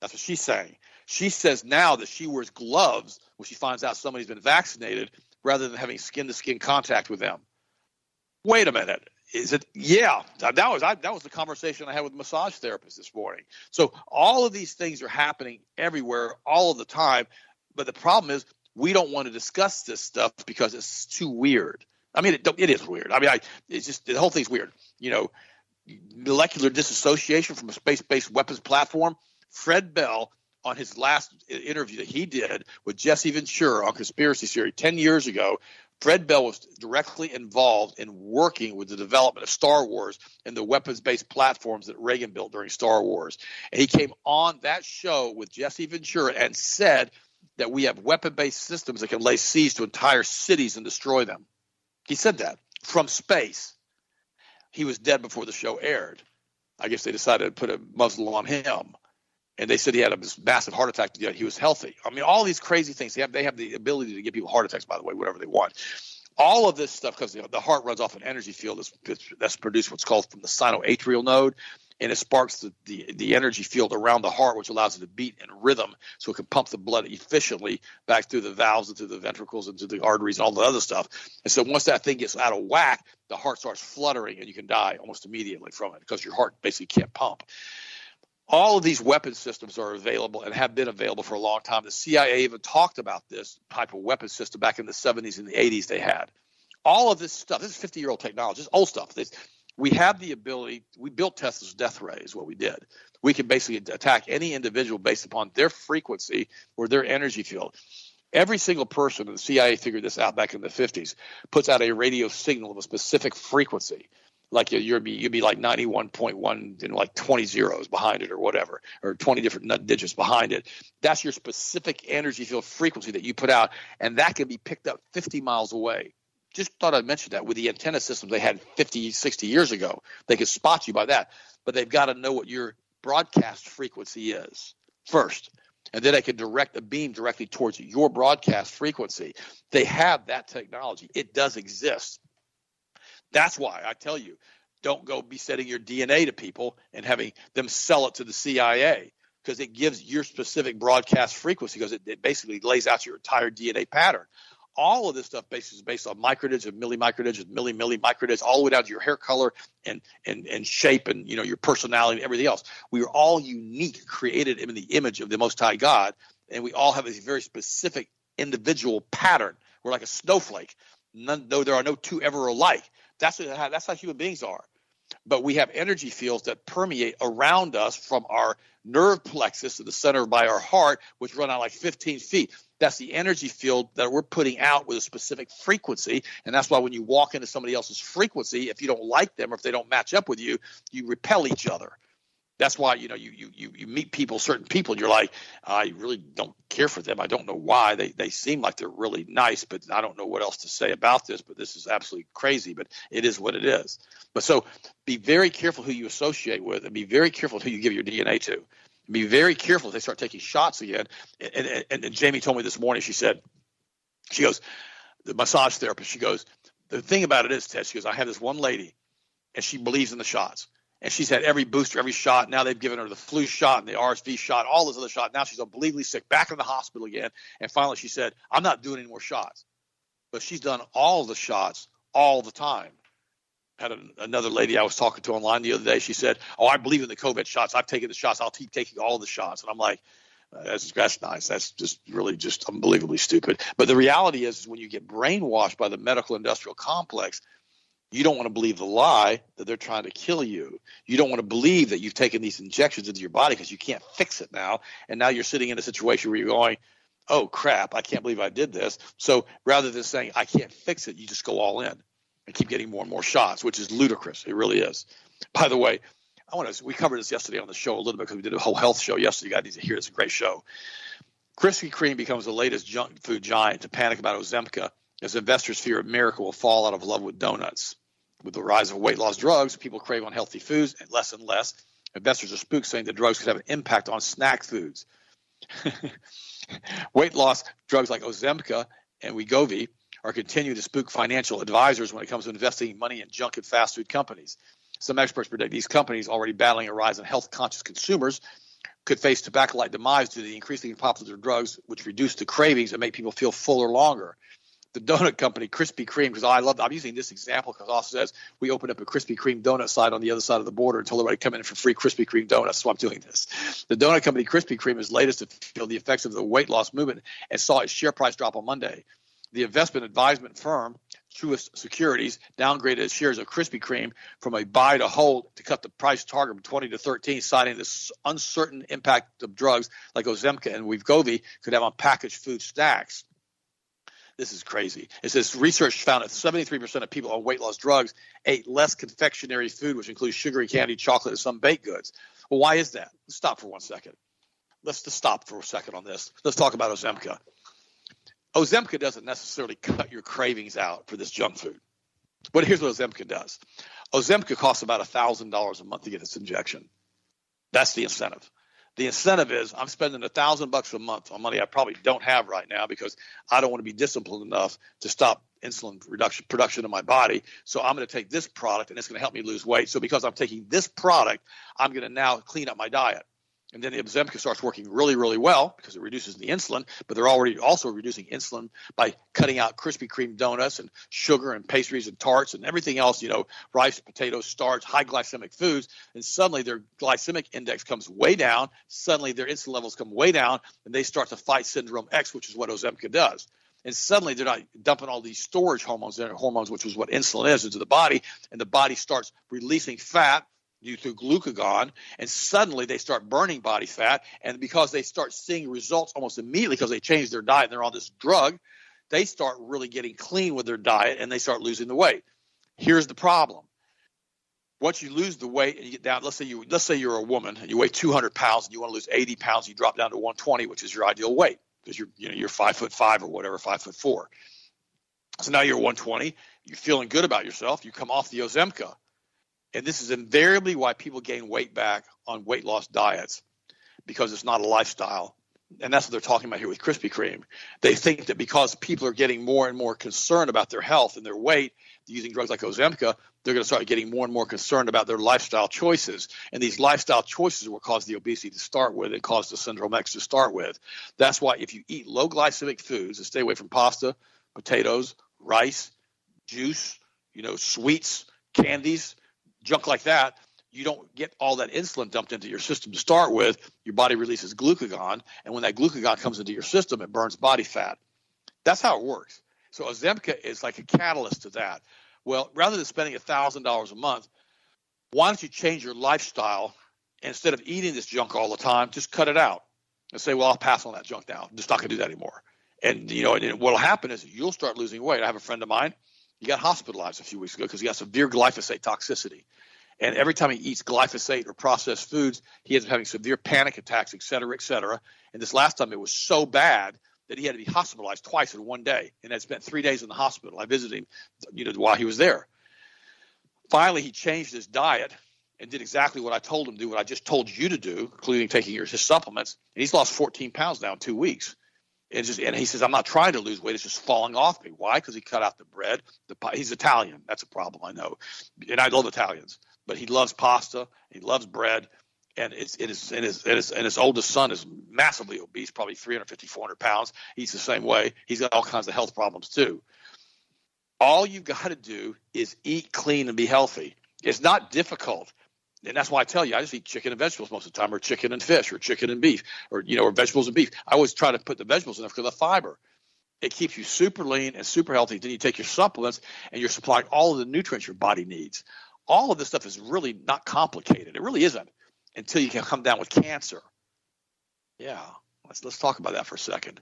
That's what she's saying. She says now that she wears gloves when she finds out somebody's been vaccinated rather than having skin-to-skin contact with them. Wait a minute. Is it? Yeah, that was I, that was the conversation I had with a massage therapist this morning. So all of these things are happening everywhere, all of the time. But the problem is we don't want to discuss this stuff because it's too weird. I mean, it, it is weird. I mean, I, it's just the whole thing's weird. You know, molecular disassociation from a space-based weapons platform. Fred Bell, on his last interview that he did with Jesse Ventura on Conspiracy Theory ten years ago, Fred Bell was directly involved in working with the development of Star Wars and the weapons-based platforms that Reagan built during Star Wars. And he came on that show with Jesse Ventura and said that we have weapon-based systems that can lay siege to entire cities and destroy them. He said that from space. He was dead before the show aired. I guess they decided to put a muzzle on him. And they said he had a massive heart attack. You know, he was healthy. I mean, all these crazy things. They have, they have the ability to give people heart attacks, by the way, whatever they want. All of this stuff, because you know, the heart runs off an energy field that's, that's produced what's called from the sinoatrial node, and it sparks the, the, the energy field around the heart, which allows it to beat in rhythm so it can pump the blood efficiently back through the valves and through the ventricles and through the arteries and all the other stuff. And so once that thing gets out of whack, the heart starts fluttering, and you can die almost immediately from it because your heart basically can't pump. All of these weapon systems are available and have been available for a long time. The C I A even talked about this type of weapon system back in the seventies and the eighties they had. All of this stuff, this is fifty-year-old technology, this old stuff. This, we have the ability – we built Tesla's death ray is what we did. We can basically attack any individual based upon their frequency or their energy field. Every single person, and the C I A figured this out back in the fifties, puts out a radio signal of a specific frequency. Like you'd be, you'd be like ninety-one point one and like twenty zeros behind it or whatever, or twenty different digits behind it. That's your specific energy field frequency that you put out, and that can be picked up fifty miles away. Just thought I'd mention that with the antenna systems they had fifty, sixty years ago. They could spot you by that, but they've got to know what your broadcast frequency is first. And then they can direct a beam directly towards your broadcast frequency. They have that technology. It does exist. That's why I tell you, don't go be sending your D N A to people and having them sell it to the C I A, because it gives your specific broadcast frequency, because it, it basically lays out your entire D N A pattern. All of this stuff is based on microditch and millimicroditch and milli milli microditch, all the way down to your hair color and and and shape and you know your personality and everything else. We are all unique, created in the image of the Most High God, and we all have a very specific individual pattern. We're like a snowflake. None, though there are no two ever alike. That's how, that's how human beings are. But we have energy fields that permeate around us from our nerve plexus to the center by our heart, which run out like fifteen feet. That's the energy field that we're putting out with a specific frequency. And that's why when you walk into somebody else's frequency, if you don't like them or if they don't match up with you, you repel each other. That's why, you know, you you you meet people, certain people, and you're like, I really don't care for them. I don't know why. They they seem like they're really nice, but I don't know what else to say about this, but this is absolutely crazy, but it is what it is. But so be very careful who you associate with, and be very careful who you give your D N A to. Be very careful if they start taking shots again. And, and, and, and Jamie told me this morning, she said, she goes, the massage therapist, she goes, the thing about it is, Ted, she goes, I have this one lady, and she believes in the shots. And she's had every booster, every shot. Now they've given her the flu shot and the R S V shot, all this other shot. Now she's unbelievably sick, back in the hospital again. And finally she said, I'm not doing any more shots. But she's done all the shots all the time. Had a, another lady I was talking to online the other day. She said, oh, I believe in the COVID shots. I've taken the shots. I'll keep taking all the shots. And I'm like, that's, that's nice. That's just really just unbelievably stupid. But the reality is, is when you get brainwashed by the medical industrial complex, you don't want to believe the lie that they're trying to kill you. You don't want to believe that you've taken these injections into your body because you can't fix it now. And now you're sitting in a situation where you're going, oh, crap, I can't believe I did this. So rather than saying I can't fix it, you just go all in and keep getting more and more shots, which is ludicrous. It really is. By the way, I want to. we covered this yesterday on the show a little bit because we did a whole health show yesterday. You guys need to hear it. It's a great show. Krispy Kreme becomes the latest junk food giant to panic about Ozempic as investors fear America will fall out of love with donuts. With the rise of weight loss drugs, people crave unhealthy foods and less and less. Investors are spooked, saying the drugs could have an impact on snack foods. Weight loss drugs like Ozempic and Wegovy are continuing to spook financial advisors when it comes to investing money in junk and fast food companies. Some experts predict these companies, already battling a rise in health-conscious consumers, could face tobacco-like demise due to the increasingly popular drugs, which reduce the cravings and make people feel fuller longer. The donut company Krispy Kreme, because I love, I'm using this example because it also says we opened up a Krispy Kreme donut site on the other side of the border and told everybody to come in for free Krispy Kreme donuts. So I'm doing this. The donut company Krispy Kreme is latest to feel the effects of the weight loss movement and saw its share price drop on Monday. The investment advisement firm Truist Securities downgraded its shares of Krispy Kreme from a buy to hold to cut the price target from twenty to thirteen, citing the uncertain impact of drugs like Ozempic and Wegovy could have on packaged food snacks. This is crazy. It says research found that seventy-three percent of people on weight loss drugs ate less confectionery food, which includes sugary candy, chocolate, and some baked goods. Well, why is that? Let's stop for one second. Let's just stop for a second on this. Let's talk about Ozempic. Ozempic doesn't necessarily cut your cravings out for this junk food. But here's what Ozempic does. Ozempic costs about one thousand dollars a month to get this injection. That's the incentive. The incentive is I'm spending a thousand bucks a month on money I probably don't have right now because I don't want to be disciplined enough to stop insulin reduction, production in my body. So I'm going to take this product and it's going to help me lose weight. So because I'm taking this product, I'm going to now clean up my diet. And then the Ozempic starts working really, really well because it reduces the insulin, but they're already also reducing insulin by cutting out Krispy Kreme donuts and sugar and pastries and tarts and everything else, you know, rice, potatoes, starch, high glycemic foods. And suddenly their glycemic index comes way down. Suddenly their insulin levels come way down and they start to fight syndrome X, which is what Ozempic does. And suddenly they're not dumping all these storage hormones, hormones, which is what insulin is, into the body. And the body starts releasing fat due to glucagon, and suddenly they start burning body fat, and because they start seeing results almost immediately because they change their diet and they're on this drug, they start really getting clean with their diet and they start losing the weight. Here's the problem. Once you lose the weight and you get down, let's say you let's say you're a woman and you weigh two hundred pounds and you want to lose eighty pounds, you drop down to one twenty, which is your ideal weight because you're you know you're five foot five or whatever, five foot four. So now you're one twenty, you're feeling good about yourself, you come off the Ozempic. And this is invariably why people gain weight back on weight loss diets, because it's not a lifestyle. And that's what they're talking about here with Krispy Kreme. They think that because people are getting more and more concerned about their health and their weight, using drugs like Ozempic, they're going to start getting more and more concerned about their lifestyle choices. And these lifestyle choices will cause the obesity to start with and cause the syndrome X to start with. That's why if you eat low glycemic foods and stay away from pasta, potatoes, rice, juice, you know, sweets, candies, junk like that, you don't get all that insulin dumped into your system to start with. Your body releases glucagon, and when that glucagon comes into your system, it burns body fat. That's how it works. So Ozempic is like a catalyst to that. Well, rather than spending one thousand dollars a month, why don't you change your lifestyle? Instead of eating this junk all the time, just cut it out and say, well, I'll pass on that junk now. I'm just not going to do that anymore. And you know, and what will happen is you'll start losing weight. I have a friend of mine. He got hospitalized a few weeks ago because he got severe glyphosate toxicity. And every time he eats glyphosate or processed foods, he ends up having severe panic attacks, et cetera, et cetera. And this last time it was so bad that he had to be hospitalized twice in one day and had spent three days in the hospital. I visited him, you know, while he was there. Finally, he changed his diet and did exactly what I told him to do, what I just told you to do, including taking his supplements. And he's lost fourteen pounds now in two weeks. It's just, and he says, I'm not trying to lose weight. It's just falling off me. Why? Because he cut out the bread, the pie. He's Italian. That's a problem, I know. And I love Italians. But he loves pasta. He loves bread. And it's, it is, and his, and his, and his oldest son is massively obese, probably three hundred fifty, four hundred pounds. He's the same way. He's got all kinds of health problems too. All you've got to do is eat clean and be healthy. It's not difficult. And that's why I tell you, I just eat chicken and vegetables most of the time, or chicken and fish, or chicken and beef, or, you know, or vegetables and beef. I always try to put the vegetables in there because of the fiber. It keeps you super lean and super healthy. Then you take your supplements and you're supplying all of the nutrients your body needs. All of this stuff is really not complicated. It really isn't, until you can come down with cancer. Yeah, let's let's talk about that for a second.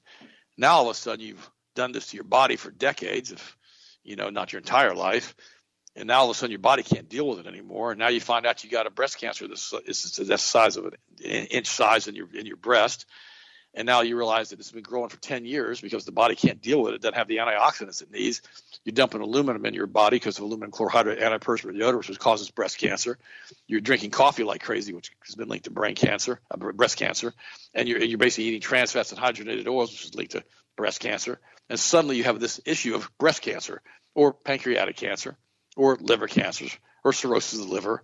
Now all of a sudden you've done this to your body for decades, if you know, not your entire life. And now all of a sudden your body can't deal with it anymore. And now you find out you got a breast cancer that's, that's the size of an inch size in your in your breast. and now you realize that it's been growing for ten years because the body can't deal with it, doesn't have the antioxidants it needs. You dump an aluminum in your body because of aluminum chlorhydrate antiperspirant deodorant, which causes breast cancer. You're drinking coffee like crazy, which has been linked to brain cancer, uh, breast cancer, and you're, you're basically eating trans fats and hydrogenated oils, which is linked to breast cancer, and suddenly you have this issue of breast cancer or pancreatic cancer or liver cancers or cirrhosis of the liver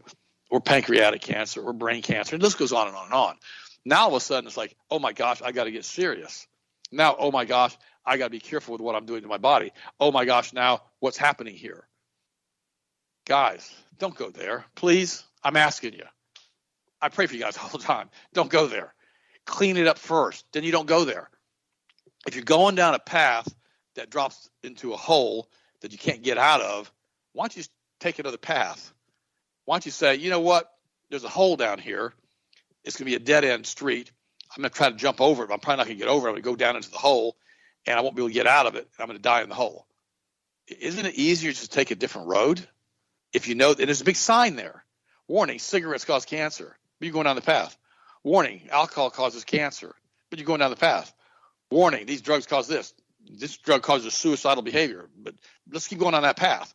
or pancreatic cancer or brain cancer. And this goes on and on and on. Now all of a sudden it's like, oh my gosh, I got to get serious. Now, oh my gosh, I got to be careful with what I'm doing to my body. Oh my gosh, now what's happening here? Guys, don't go there, please. I'm asking you. I pray for you guys all the time. Don't go there. Clean it up first, then you don't go there. If you're going down a path that drops into a hole that you can't get out of, why don't you take another path? Why don't you say, you know what? There's a hole down here. It's going to be a dead-end street. I'm going to try to jump over it, but I'm probably not going to get over it. I'm going to go down into the hole, and I won't be able to get out of it. I'm going to die in the hole. Isn't it easier to take a different road? If you know – and there's a big sign there. Warning, cigarettes cause cancer. But you're going down the path. Warning, alcohol causes cancer. But you're going down the path. Warning, these drugs cause this. This drug causes suicidal behavior. But let's keep going on that path.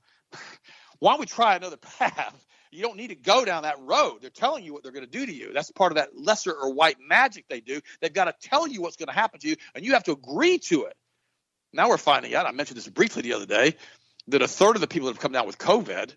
Why don't we try another path? You don't need to go down that road. They're telling you what they're going to do to you. That's part of that lesser or white magic they do. They've got to tell you what's going to happen to you, and you have to agree to it. Now we're finding out, I mentioned this briefly the other day, that a third of the people that have come down with COVID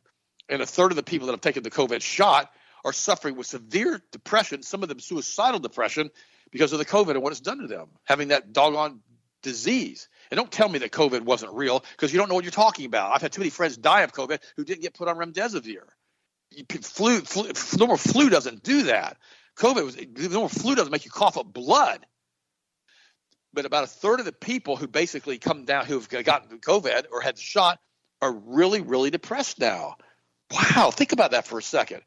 and a third of the people that have taken the COVID shot are suffering with severe depression, some of them suicidal depression, because of the COVID and what it's done to them, having that doggone disease. And don't tell me that COVID wasn't real, because you don't know what you're talking about. I've had too many friends die of COVID who didn't get put on remdesivir. Flu, flu, normal flu doesn't do that. COVID was normal flu doesn't make you cough up blood. But about a third of the people who basically come down who have gotten COVID or had the shot are really, really depressed now. Wow, think about that for a second.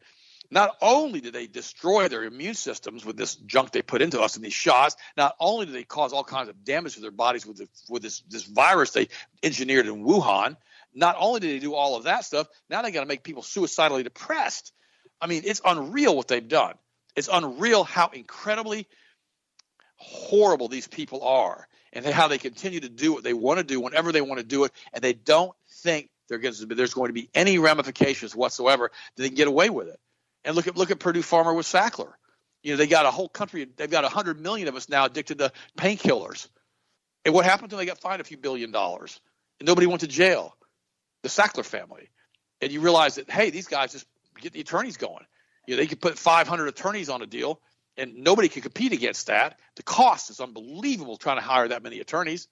Not only do they destroy their immune systems with this junk they put into us in these shots, not only do they cause all kinds of damage to their bodies with the, with this, this virus they engineered in Wuhan, not only do they do all of that stuff, now they got to make people suicidally depressed. I mean, it's unreal what they've done. It's unreal how incredibly horrible these people are and how they continue to do what they want to do whenever they want to do it, and they don't think there's going to be any ramifications whatsoever that they can get away with it. And look at look at Purdue Pharma with Sackler. You know, they got a whole country. They've got one hundred million of us now addicted to painkillers. And what happened to them? They got fined a few billion dollars. And nobody went to jail. The Sackler family. And you realize that, hey, these guys just get the attorneys going. You know, they could put five hundred attorneys on a deal, and nobody could compete against that. The cost is unbelievable trying to hire that many attorneys.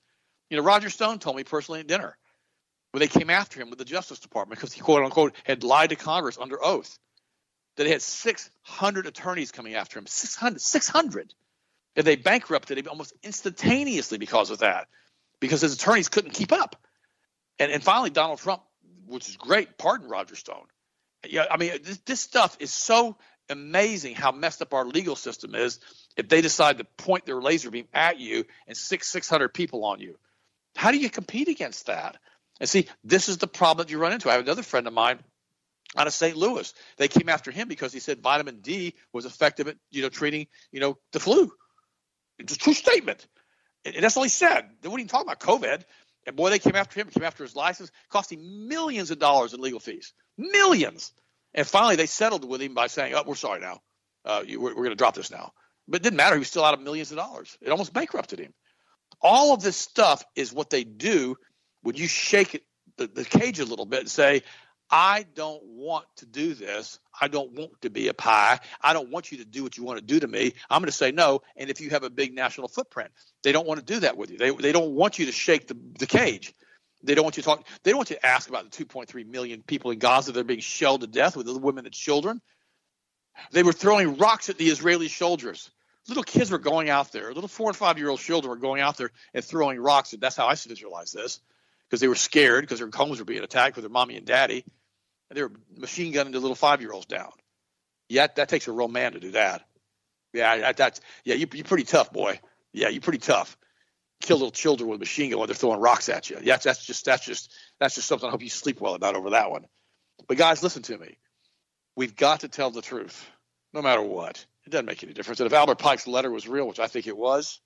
You know, Roger Stone told me personally at dinner when they came after him with the Justice Department because he, quote, unquote, had lied to Congress under oath. That they had six hundred attorneys coming after him, six hundred, six hundred. And they bankrupted him almost instantaneously because of that, because his attorneys couldn't keep up. And and finally, Donald Trump, which is great, pardoned Roger Stone. Yeah, I mean, this, this stuff is so amazing how messed up our legal system is if they decide to point their laser beam at you and six, 600 people on you. How do you compete against that? And see, this is the problem that you run into. I have another friend of mine out of Saint Louis. They came after him because he said vitamin D was effective at, you know, treating, you know, the flu. It's a true statement. And that's all he said. They wouldn't even talk about COVID. And boy, they came after him, came after his license, cost him millions of dollars in legal fees. Millions. And finally, they settled with him by saying, oh, we're sorry now. Uh, you, we're we're going to drop this now. But it didn't matter. He was still out of millions of dollars. It almost bankrupted him. All of this stuff is what they do when you shake it, the, the cage a little bit and say, I don't want to do this. I don't want to be a pie. I don't want you to do what you want to do to me. I'm going to say no. And if you have a big national footprint, they don't want to do that with you. They they don't want you to shake the, the cage. They don't want you to talk. They don't want you to ask about the two point three million people in Gaza that are being shelled to death with little women and children. They were throwing rocks at the Israeli soldiers. Little kids were going out there. Little four and five year old children were going out there and throwing rocks. And that's how I visualize this, because they were scared because their homes were being attacked with their mommy and daddy. And they were machine gunning the little five-year-olds down. Yeah, that, that takes a real man to do that. Yeah, that's yeah, you, you're pretty tough, boy. Yeah, you're pretty tough. Kill little children with a machine gun while they're throwing rocks at you. Yeah, that's just that's just that's just something. I hope you sleep well about over that one. But guys, listen to me. We've got to tell the truth, no matter what. It doesn't make any difference. And if Albert Pike's letter was real, which I think it was,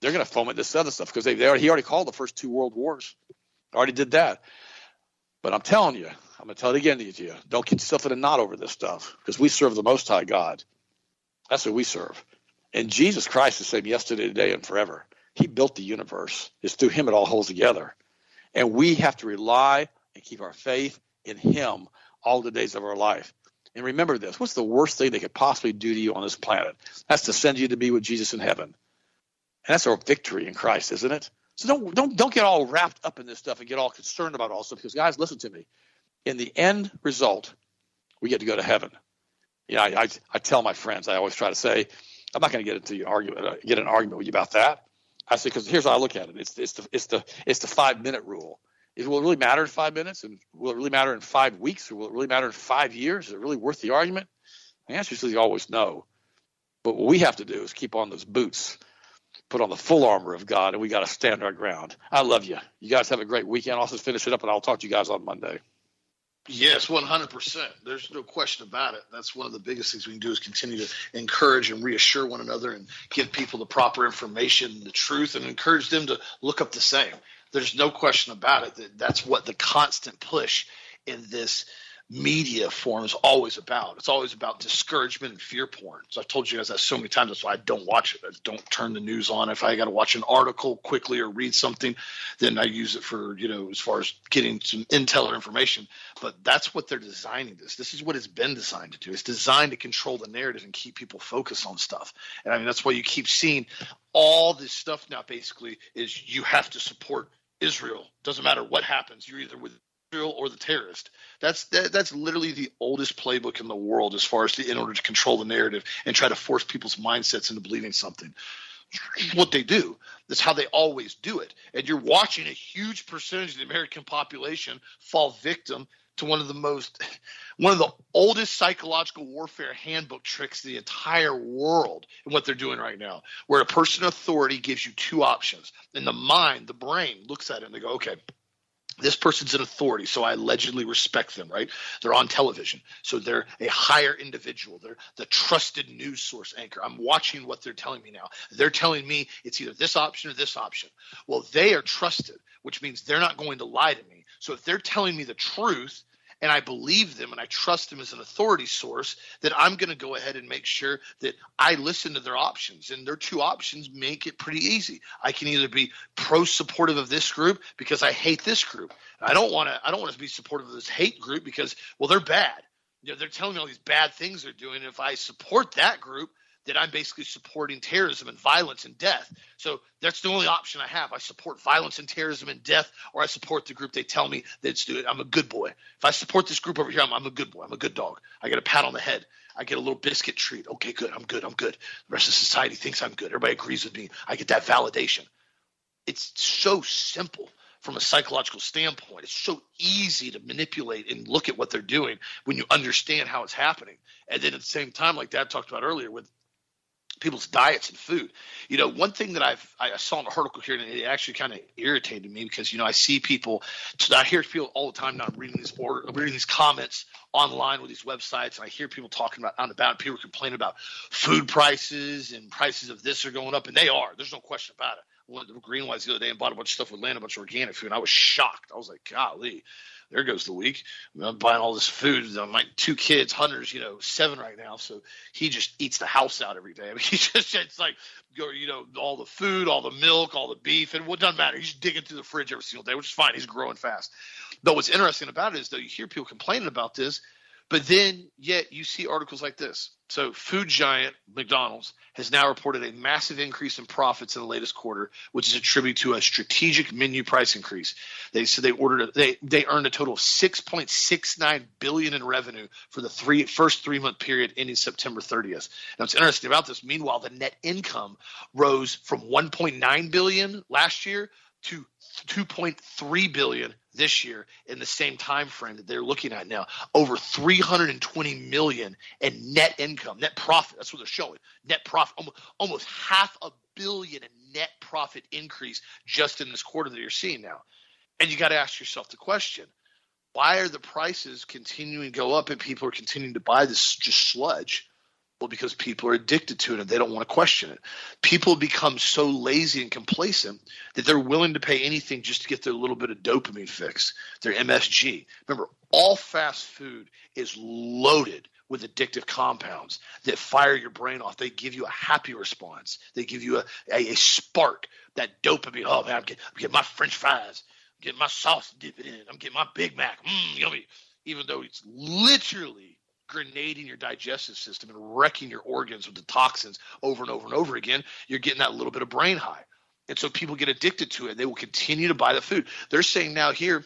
They're going to foment this other stuff because they, they already, he already called the first two world wars. Already did that. But I'm telling you, I'm going to tell it again to you. Don't get yourself in a knot over this stuff because we serve the Most High God. That's who we serve. And Jesus Christ is the same yesterday, today, and forever. He built the universe. It's through him it all holds together. And we have to rely and keep our faith in him all the days of our life. And remember this. What's the worst thing they could possibly do to you on this planet? That's to send you to be with Jesus in heaven. And that's our victory in Christ, isn't it? So don't don't don't get all wrapped up in this stuff and get all concerned about all this stuff because, guys, listen to me. In the end result, we get to go to heaven. You know, I I, I tell my friends, I always try to say, I'm not going to get into your argument, uh, get an argument with you about that. I say, because here's how I look at it. It's it's the it's the it's the five minute rule. It will it really matter in five minutes, and will it really matter in five weeks, or will it really matter in five years? Is it really worth the argument? The answer is always no. But what we have to do is keep on those boots, put on the full armor of God, and we got to stand our ground. I love you. You guys have a great weekend. I'll just finish it up, and I'll talk to you guys on Monday. Yes, one hundred percent. There's no question about it. That's one of the biggest things we can do is continue to encourage and reassure one another and give people the proper information, the truth, and encourage them to look up the same. There's no question about it that that's what the constant push in this media form is always about. It's always about discouragement and fear porn. So I've told you guys that so many times. That's why I don't watch it. I don't turn the news on. If I got to watch an article quickly or read something, then I use it for, you know, as far as getting some intel or information. But that's what they're designing this. This is what it's been designed to do. It's designed to control the narrative and keep people focused on stuff. And I mean, that's why you keep seeing all this stuff now basically is you have to support Israel. Doesn't matter what happens. You're either with Israel or the terrorist. That's that, that's literally the oldest playbook in the world as far as the, in order to control the narrative and try to force people's mindsets into believing something. What they do. That's how they always do it. And you're watching a huge percentage of the American population fall victim to one of the most one of the oldest psychological warfare handbook tricks in the entire world and what they're doing right now, where a person in authority gives you two options. And the mind, the brain looks at it and they go, okay, this person's an authority, so I allegedly respect them, right? They're on television, so they're a higher individual. They're the trusted news source anchor. I'm watching what they're telling me now. They're telling me it's either this option or this option. Well, they are trusted, which means they're not going to lie to me. So if they're telling me the truth and I believe them and I trust them as an authority source, then I'm going to go ahead and make sure that I listen to their options. And their two options make it pretty easy. I can either be pro-supportive of this group because I hate this group. I don't want to I don't want to be supportive of this hate group because, well, they're bad. You know, they're telling me all these bad things they're doing. And if I support that group, that I'm basically supporting terrorism and violence and death. So that's the only option I have. I support violence and terrorism and death, or I support the group they tell me that's doing. I'm a good boy. If I support this group over here, I'm, I'm a good boy. I'm a good dog. I get a pat on the head. I get a little biscuit treat. Okay, good. I'm good. I'm good. The rest of society thinks I'm good. Everybody agrees with me. I get that validation. It's so simple. From a psychological standpoint, it's so easy to manipulate and look at what they're doing when you understand how it's happening. And then at the same time, like Dad talked about earlier with people's diets and food. You know, one thing that I've, I saw in the article here, and it actually kind of irritated me because, you know, I see people, I hear people all the time, not reading these order, reading these comments online with these websites. And I hear people talking about on about people complaining about food prices and prices of this are going up, and they are, there's no question about it. I went to Green Wise the other day and bought a bunch of stuff with land, a bunch of organic food. And I was shocked. I was like, golly, there goes the week. I mean, I'm buying all this food. I'm like two kids, Hunter's, you know, seven right now. So he just eats the house out every day. I mean, he just, it's like, you know, all the food, all the milk, all the beef, and what doesn't matter. He's digging through the fridge every single day, which is fine. He's growing fast. But what's interesting about it is, though, you hear people complaining about this, but then yet you see articles like this. So food giant McDonald's has now reported a massive increase in profits in the latest quarter, which is attributed to a strategic menu price increase. They said so they ordered a, they they earned a total of six point six nine billion dollars in revenue for the three, first three-month period ending September thirtieth. Now, what's interesting about this, meanwhile, the net income rose from one point nine billion dollars last year to two point three billion dollars this year in the same time frame that they're looking at now. Over three hundred twenty million dollars in net income, net profit. That's what they're showing. Net profit, almost, almost half a billion in net profit increase just in this quarter that you're seeing now. And you got to ask yourself the question, why are the prices continuing to go up and people are continuing to buy this just sludge? Well, because people are addicted to it and they don't want to question it. People become so lazy and complacent that they're willing to pay anything just to get their little bit of dopamine fix, their M S G. Remember, all fast food is loaded with addictive compounds that fire your brain off. They give you a happy response. They give you a, a, a spark, that dopamine. Oh, man, I'm getting, I'm getting my French fries. I'm getting my sauce to dip it in. I'm getting my Big Mac. Mmm, yummy. Even though it's literally grenading your digestive system and wrecking your organs with the toxins over and over and over again, you're getting that little bit of brain high. And so people get addicted to it. And they will continue to buy the food. They're saying now here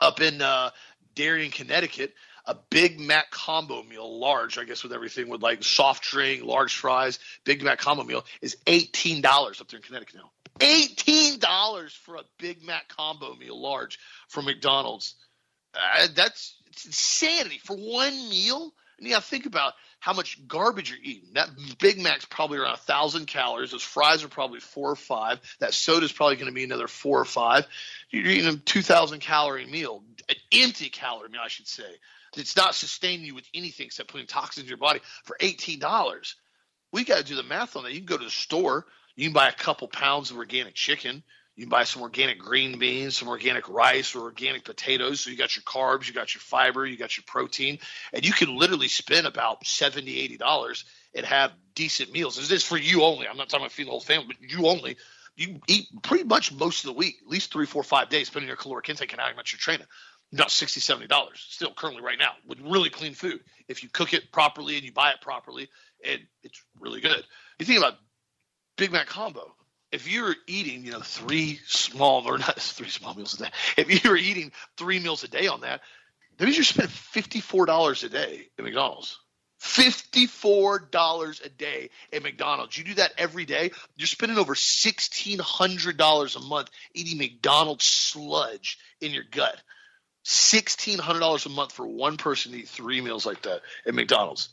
up in uh, Darien, Connecticut, a Big Mac combo meal, large, I guess, with everything with like soft drink, large fries, Big Mac combo meal is eighteen dollars up there in Connecticut now. eighteen dollars for a Big Mac combo meal, large, from McDonald's. Uh, that's it's insanity for one meal. And you got to think about how much garbage you're eating. That Big Mac's probably around one thousand calories. Those fries are probably four or five. That soda's probably going to be another four or five. You're eating a two thousand calorie meal, an empty calorie meal, I should say. It's not sustaining you with anything except putting toxins in your body for eighteen dollars. We got to do the math on that. You can go to the store. You can buy a couple pounds of organic chicken. You can buy some organic green beans, some organic rice, or organic potatoes. So you got your carbs, you got your fiber, you got your protein. And you can literally spend about seventy dollars, eighty dollars and have decent meals. This is for you only. I'm not talking about feeding the whole family, but you only. You eat pretty much most of the week, at least three, four, five days, depending on your caloric intake and how much you're training. About sixty dollars, seventy dollars still currently right now with really clean food. If you cook it properly and you buy it properly, and it's really good. You think about Big Mac combo. If you're eating, you know, three small or not three small meals a day, if you're eating three meals a day on that, that means you're spending fifty-four dollars a day at McDonald's. fifty-four dollars a day at McDonald's. You do that every day, you're spending over sixteen hundred dollars a month eating McDonald's sludge in your gut. sixteen hundred dollars a month for one person to eat three meals like that at McDonald's.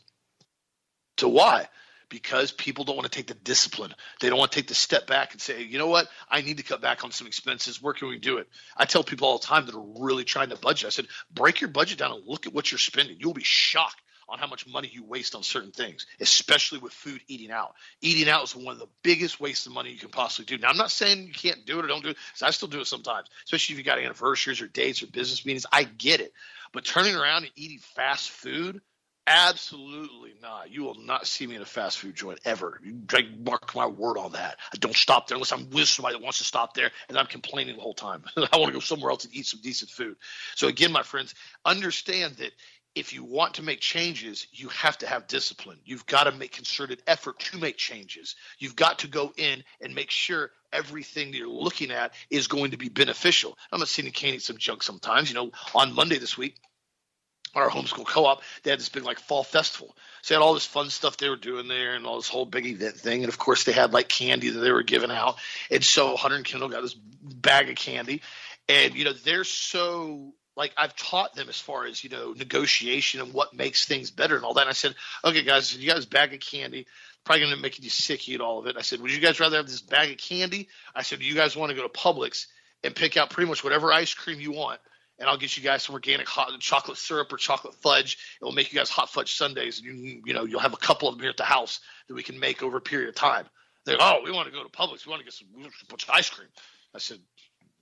So why? Because people don't want to take the discipline. They don't want to take the step back and say, you know what? I need to cut back on some expenses. Where can we do it? I tell people all the time that are really trying to budget. I said, break your budget down and look at what you're spending. You'll be shocked on how much money you waste on certain things, especially with food, eating out. Eating out is one of the biggest wastes of money you can possibly do. Now, I'm not saying you can't do it or don't do it, because I still do it sometimes, especially if you got anniversaries or dates or business meetings. I get it. But turning around and eating fast food, absolutely not. You will not see me in a fast food joint ever. You mark my word on that. I don't stop there unless I'm with somebody that wants to stop there, and I'm complaining the whole time. I want to go somewhere else and eat some decent food. So again, my friends, understand that if you want to make changes, you have to have discipline. You've got to make concerted effort to make changes. You've got to go in and make sure everything that you're looking at is going to be beneficial. I'm not seeing candy some junk sometimes. You know, on Monday this week, our homeschool co-op, they had this big like fall festival. So they had all this fun stuff they were doing there and all this whole big event thing. And of course they had like candy that they were giving out. And so Hunter and Kendall got this bag of candy. And, you know, they're so – like I've taught them as far as, you know, negotiation and what makes things better and all that. And I said, okay, guys, you got this bag of candy. Probably going to make you sick, eat all of it. I said, would you guys rather have this bag of candy? I said, do you guys want to go to Publix and pick out pretty much whatever ice cream you want? And I'll get you guys some organic hot chocolate syrup or chocolate fudge. It will make you guys hot fudge sundaes. And you, you know, you'll have a couple of them here at the house that we can make over a period of time. They're like, oh, we want to go to Publix. We want to get some, we want a bunch of ice cream. I said,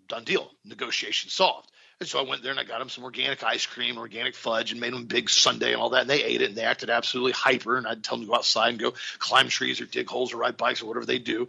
done deal. Negotiation solved. And so I went there and I got them some organic ice cream, organic fudge, and made them a big sundae and all that. And they ate it and they acted absolutely hyper. And I'd tell them to go outside and go climb trees or dig holes or ride bikes or whatever they do.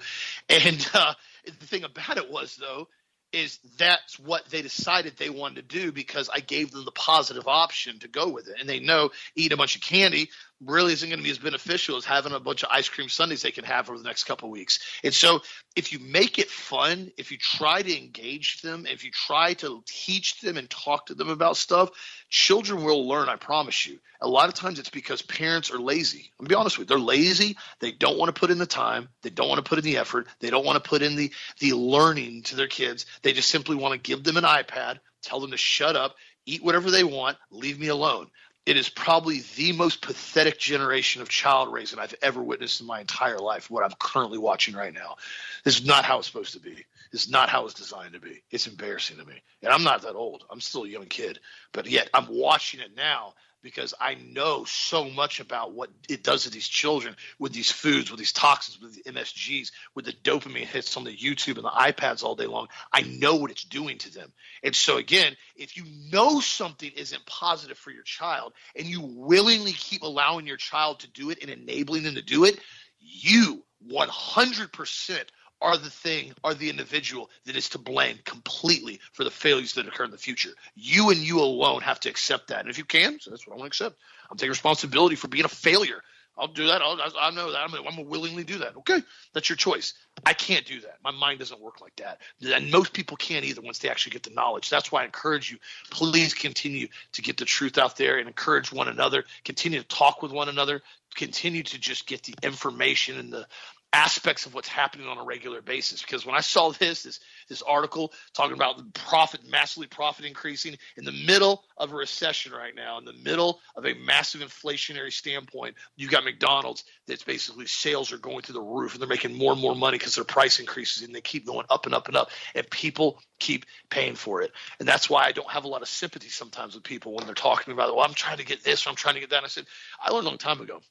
And uh, the thing about it was, though, is that's what they decided they wanted to do because I gave them the positive option to go with it. And they know eating a bunch of candy really isn't going to be as beneficial as having a bunch of ice cream sundaes they can have over the next couple of weeks. And so if you make it fun, if you try to engage them, if you try to teach them and talk to them about stuff, children will learn, I promise you. A lot of times it's because parents are lazy. I'm going to be honest with you. They're lazy. They don't want to put in the time. They don't want to put in the effort. They don't want to put in the, the learning to their kids. They just simply want to give them an iPad, tell them to shut up, eat whatever they want, leave me alone. It is probably the most pathetic generation of child raising I've ever witnessed in my entire life, what I'm currently watching right now. This is not how it's supposed to be. It's not how it's designed to be. It's embarrassing to me. And I'm not that old. I'm still a young kid. But yet I'm watching it now because I know so much about what it does to these children with these foods, with these toxins, with the M S Gs, with the dopamine hits on the YouTube and the iPads all day long. I know what it's doing to them. And so again, if you know something isn't positive for your child and you willingly keep allowing your child to do it and enabling them to do it, you one hundred percent are the thing, are the individual that is to blame completely for the failures that occur in the future. You and you alone have to accept that. And if you can, so that's what I want to accept. I'll take responsibility for being a failure. I'll do that. I'll, I know that. I'm going to willingly do that. Okay, that's your choice. I can't do that. My mind doesn't work like that. And most people can't either once they actually get the knowledge. That's why I encourage you, please continue to get the truth out there and encourage one another. Continue to talk with one another. Continue to just get the information and the aspects of what's happening on a regular basis. Because when I saw this, this, this article talking about the profit, massively profit increasing in the middle of a recession right now, in the middle of a massive inflationary standpoint, you got McDonald's that's basically sales are going through the roof and they're making more and more money because their price increases and they keep going up and up and up and people keep paying for it. And that's why I don't have a lot of sympathy sometimes with people when they're talking about, well, I'm trying to get this or I'm trying to get that. And I said, I learned a long time ago,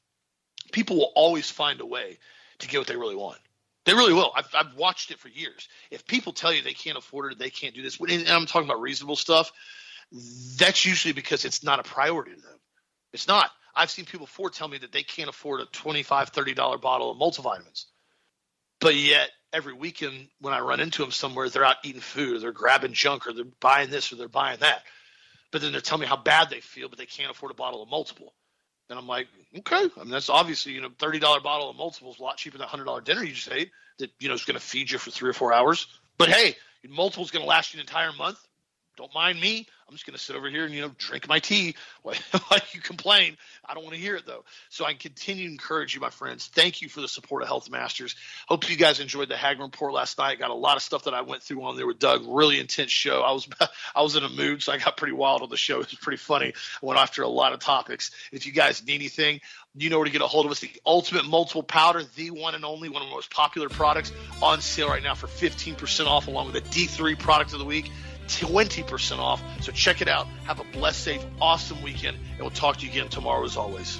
people will always find a way to get what they really want. They really will. I've, I've watched it for years. If people tell you they can't afford it, they can't do this, and I'm talking about reasonable stuff, that's usually because it's not a priority to them. It's not. I've seen people before tell me that they can't afford a twenty-five, thirty dollar bottle of multivitamins. But yet every weekend when I run into them somewhere, they're out eating food or they're grabbing junk or they're buying this or they're buying that. But then they're telling me how bad they feel, but they can't afford a bottle of multiple. And I'm like, okay, I mean, that's obviously, you know, thirty dollar bottle of multiple is a lot cheaper than a one hundred dollar dinner you just ate that, you know, is going to feed you for three or four hours. But hey, multiple is going to last you an entire month. Don't mind me. I'm just going to sit over here and, you know, drink my tea while you complain. I don't want to hear it, though. So I continue to encourage you, my friends. Thank you for the support of Health Masters. Hope you guys enjoyed the Hagman Report last night. Got a lot of stuff that I went through on there with Doug. Really intense show. I was I was in a mood, so I got pretty wild on the show. It was pretty funny. I went after a lot of topics. If you guys need anything, you know where to get a hold of us. The Ultimate Multiple Powder, the one and only, one of the most popular products on sale right now for fifteen percent off, along with a D three product of the week. twenty percent off. So check it out. Have a blessed, safe, awesome weekend, and we'll talk to you again tomorrow as always.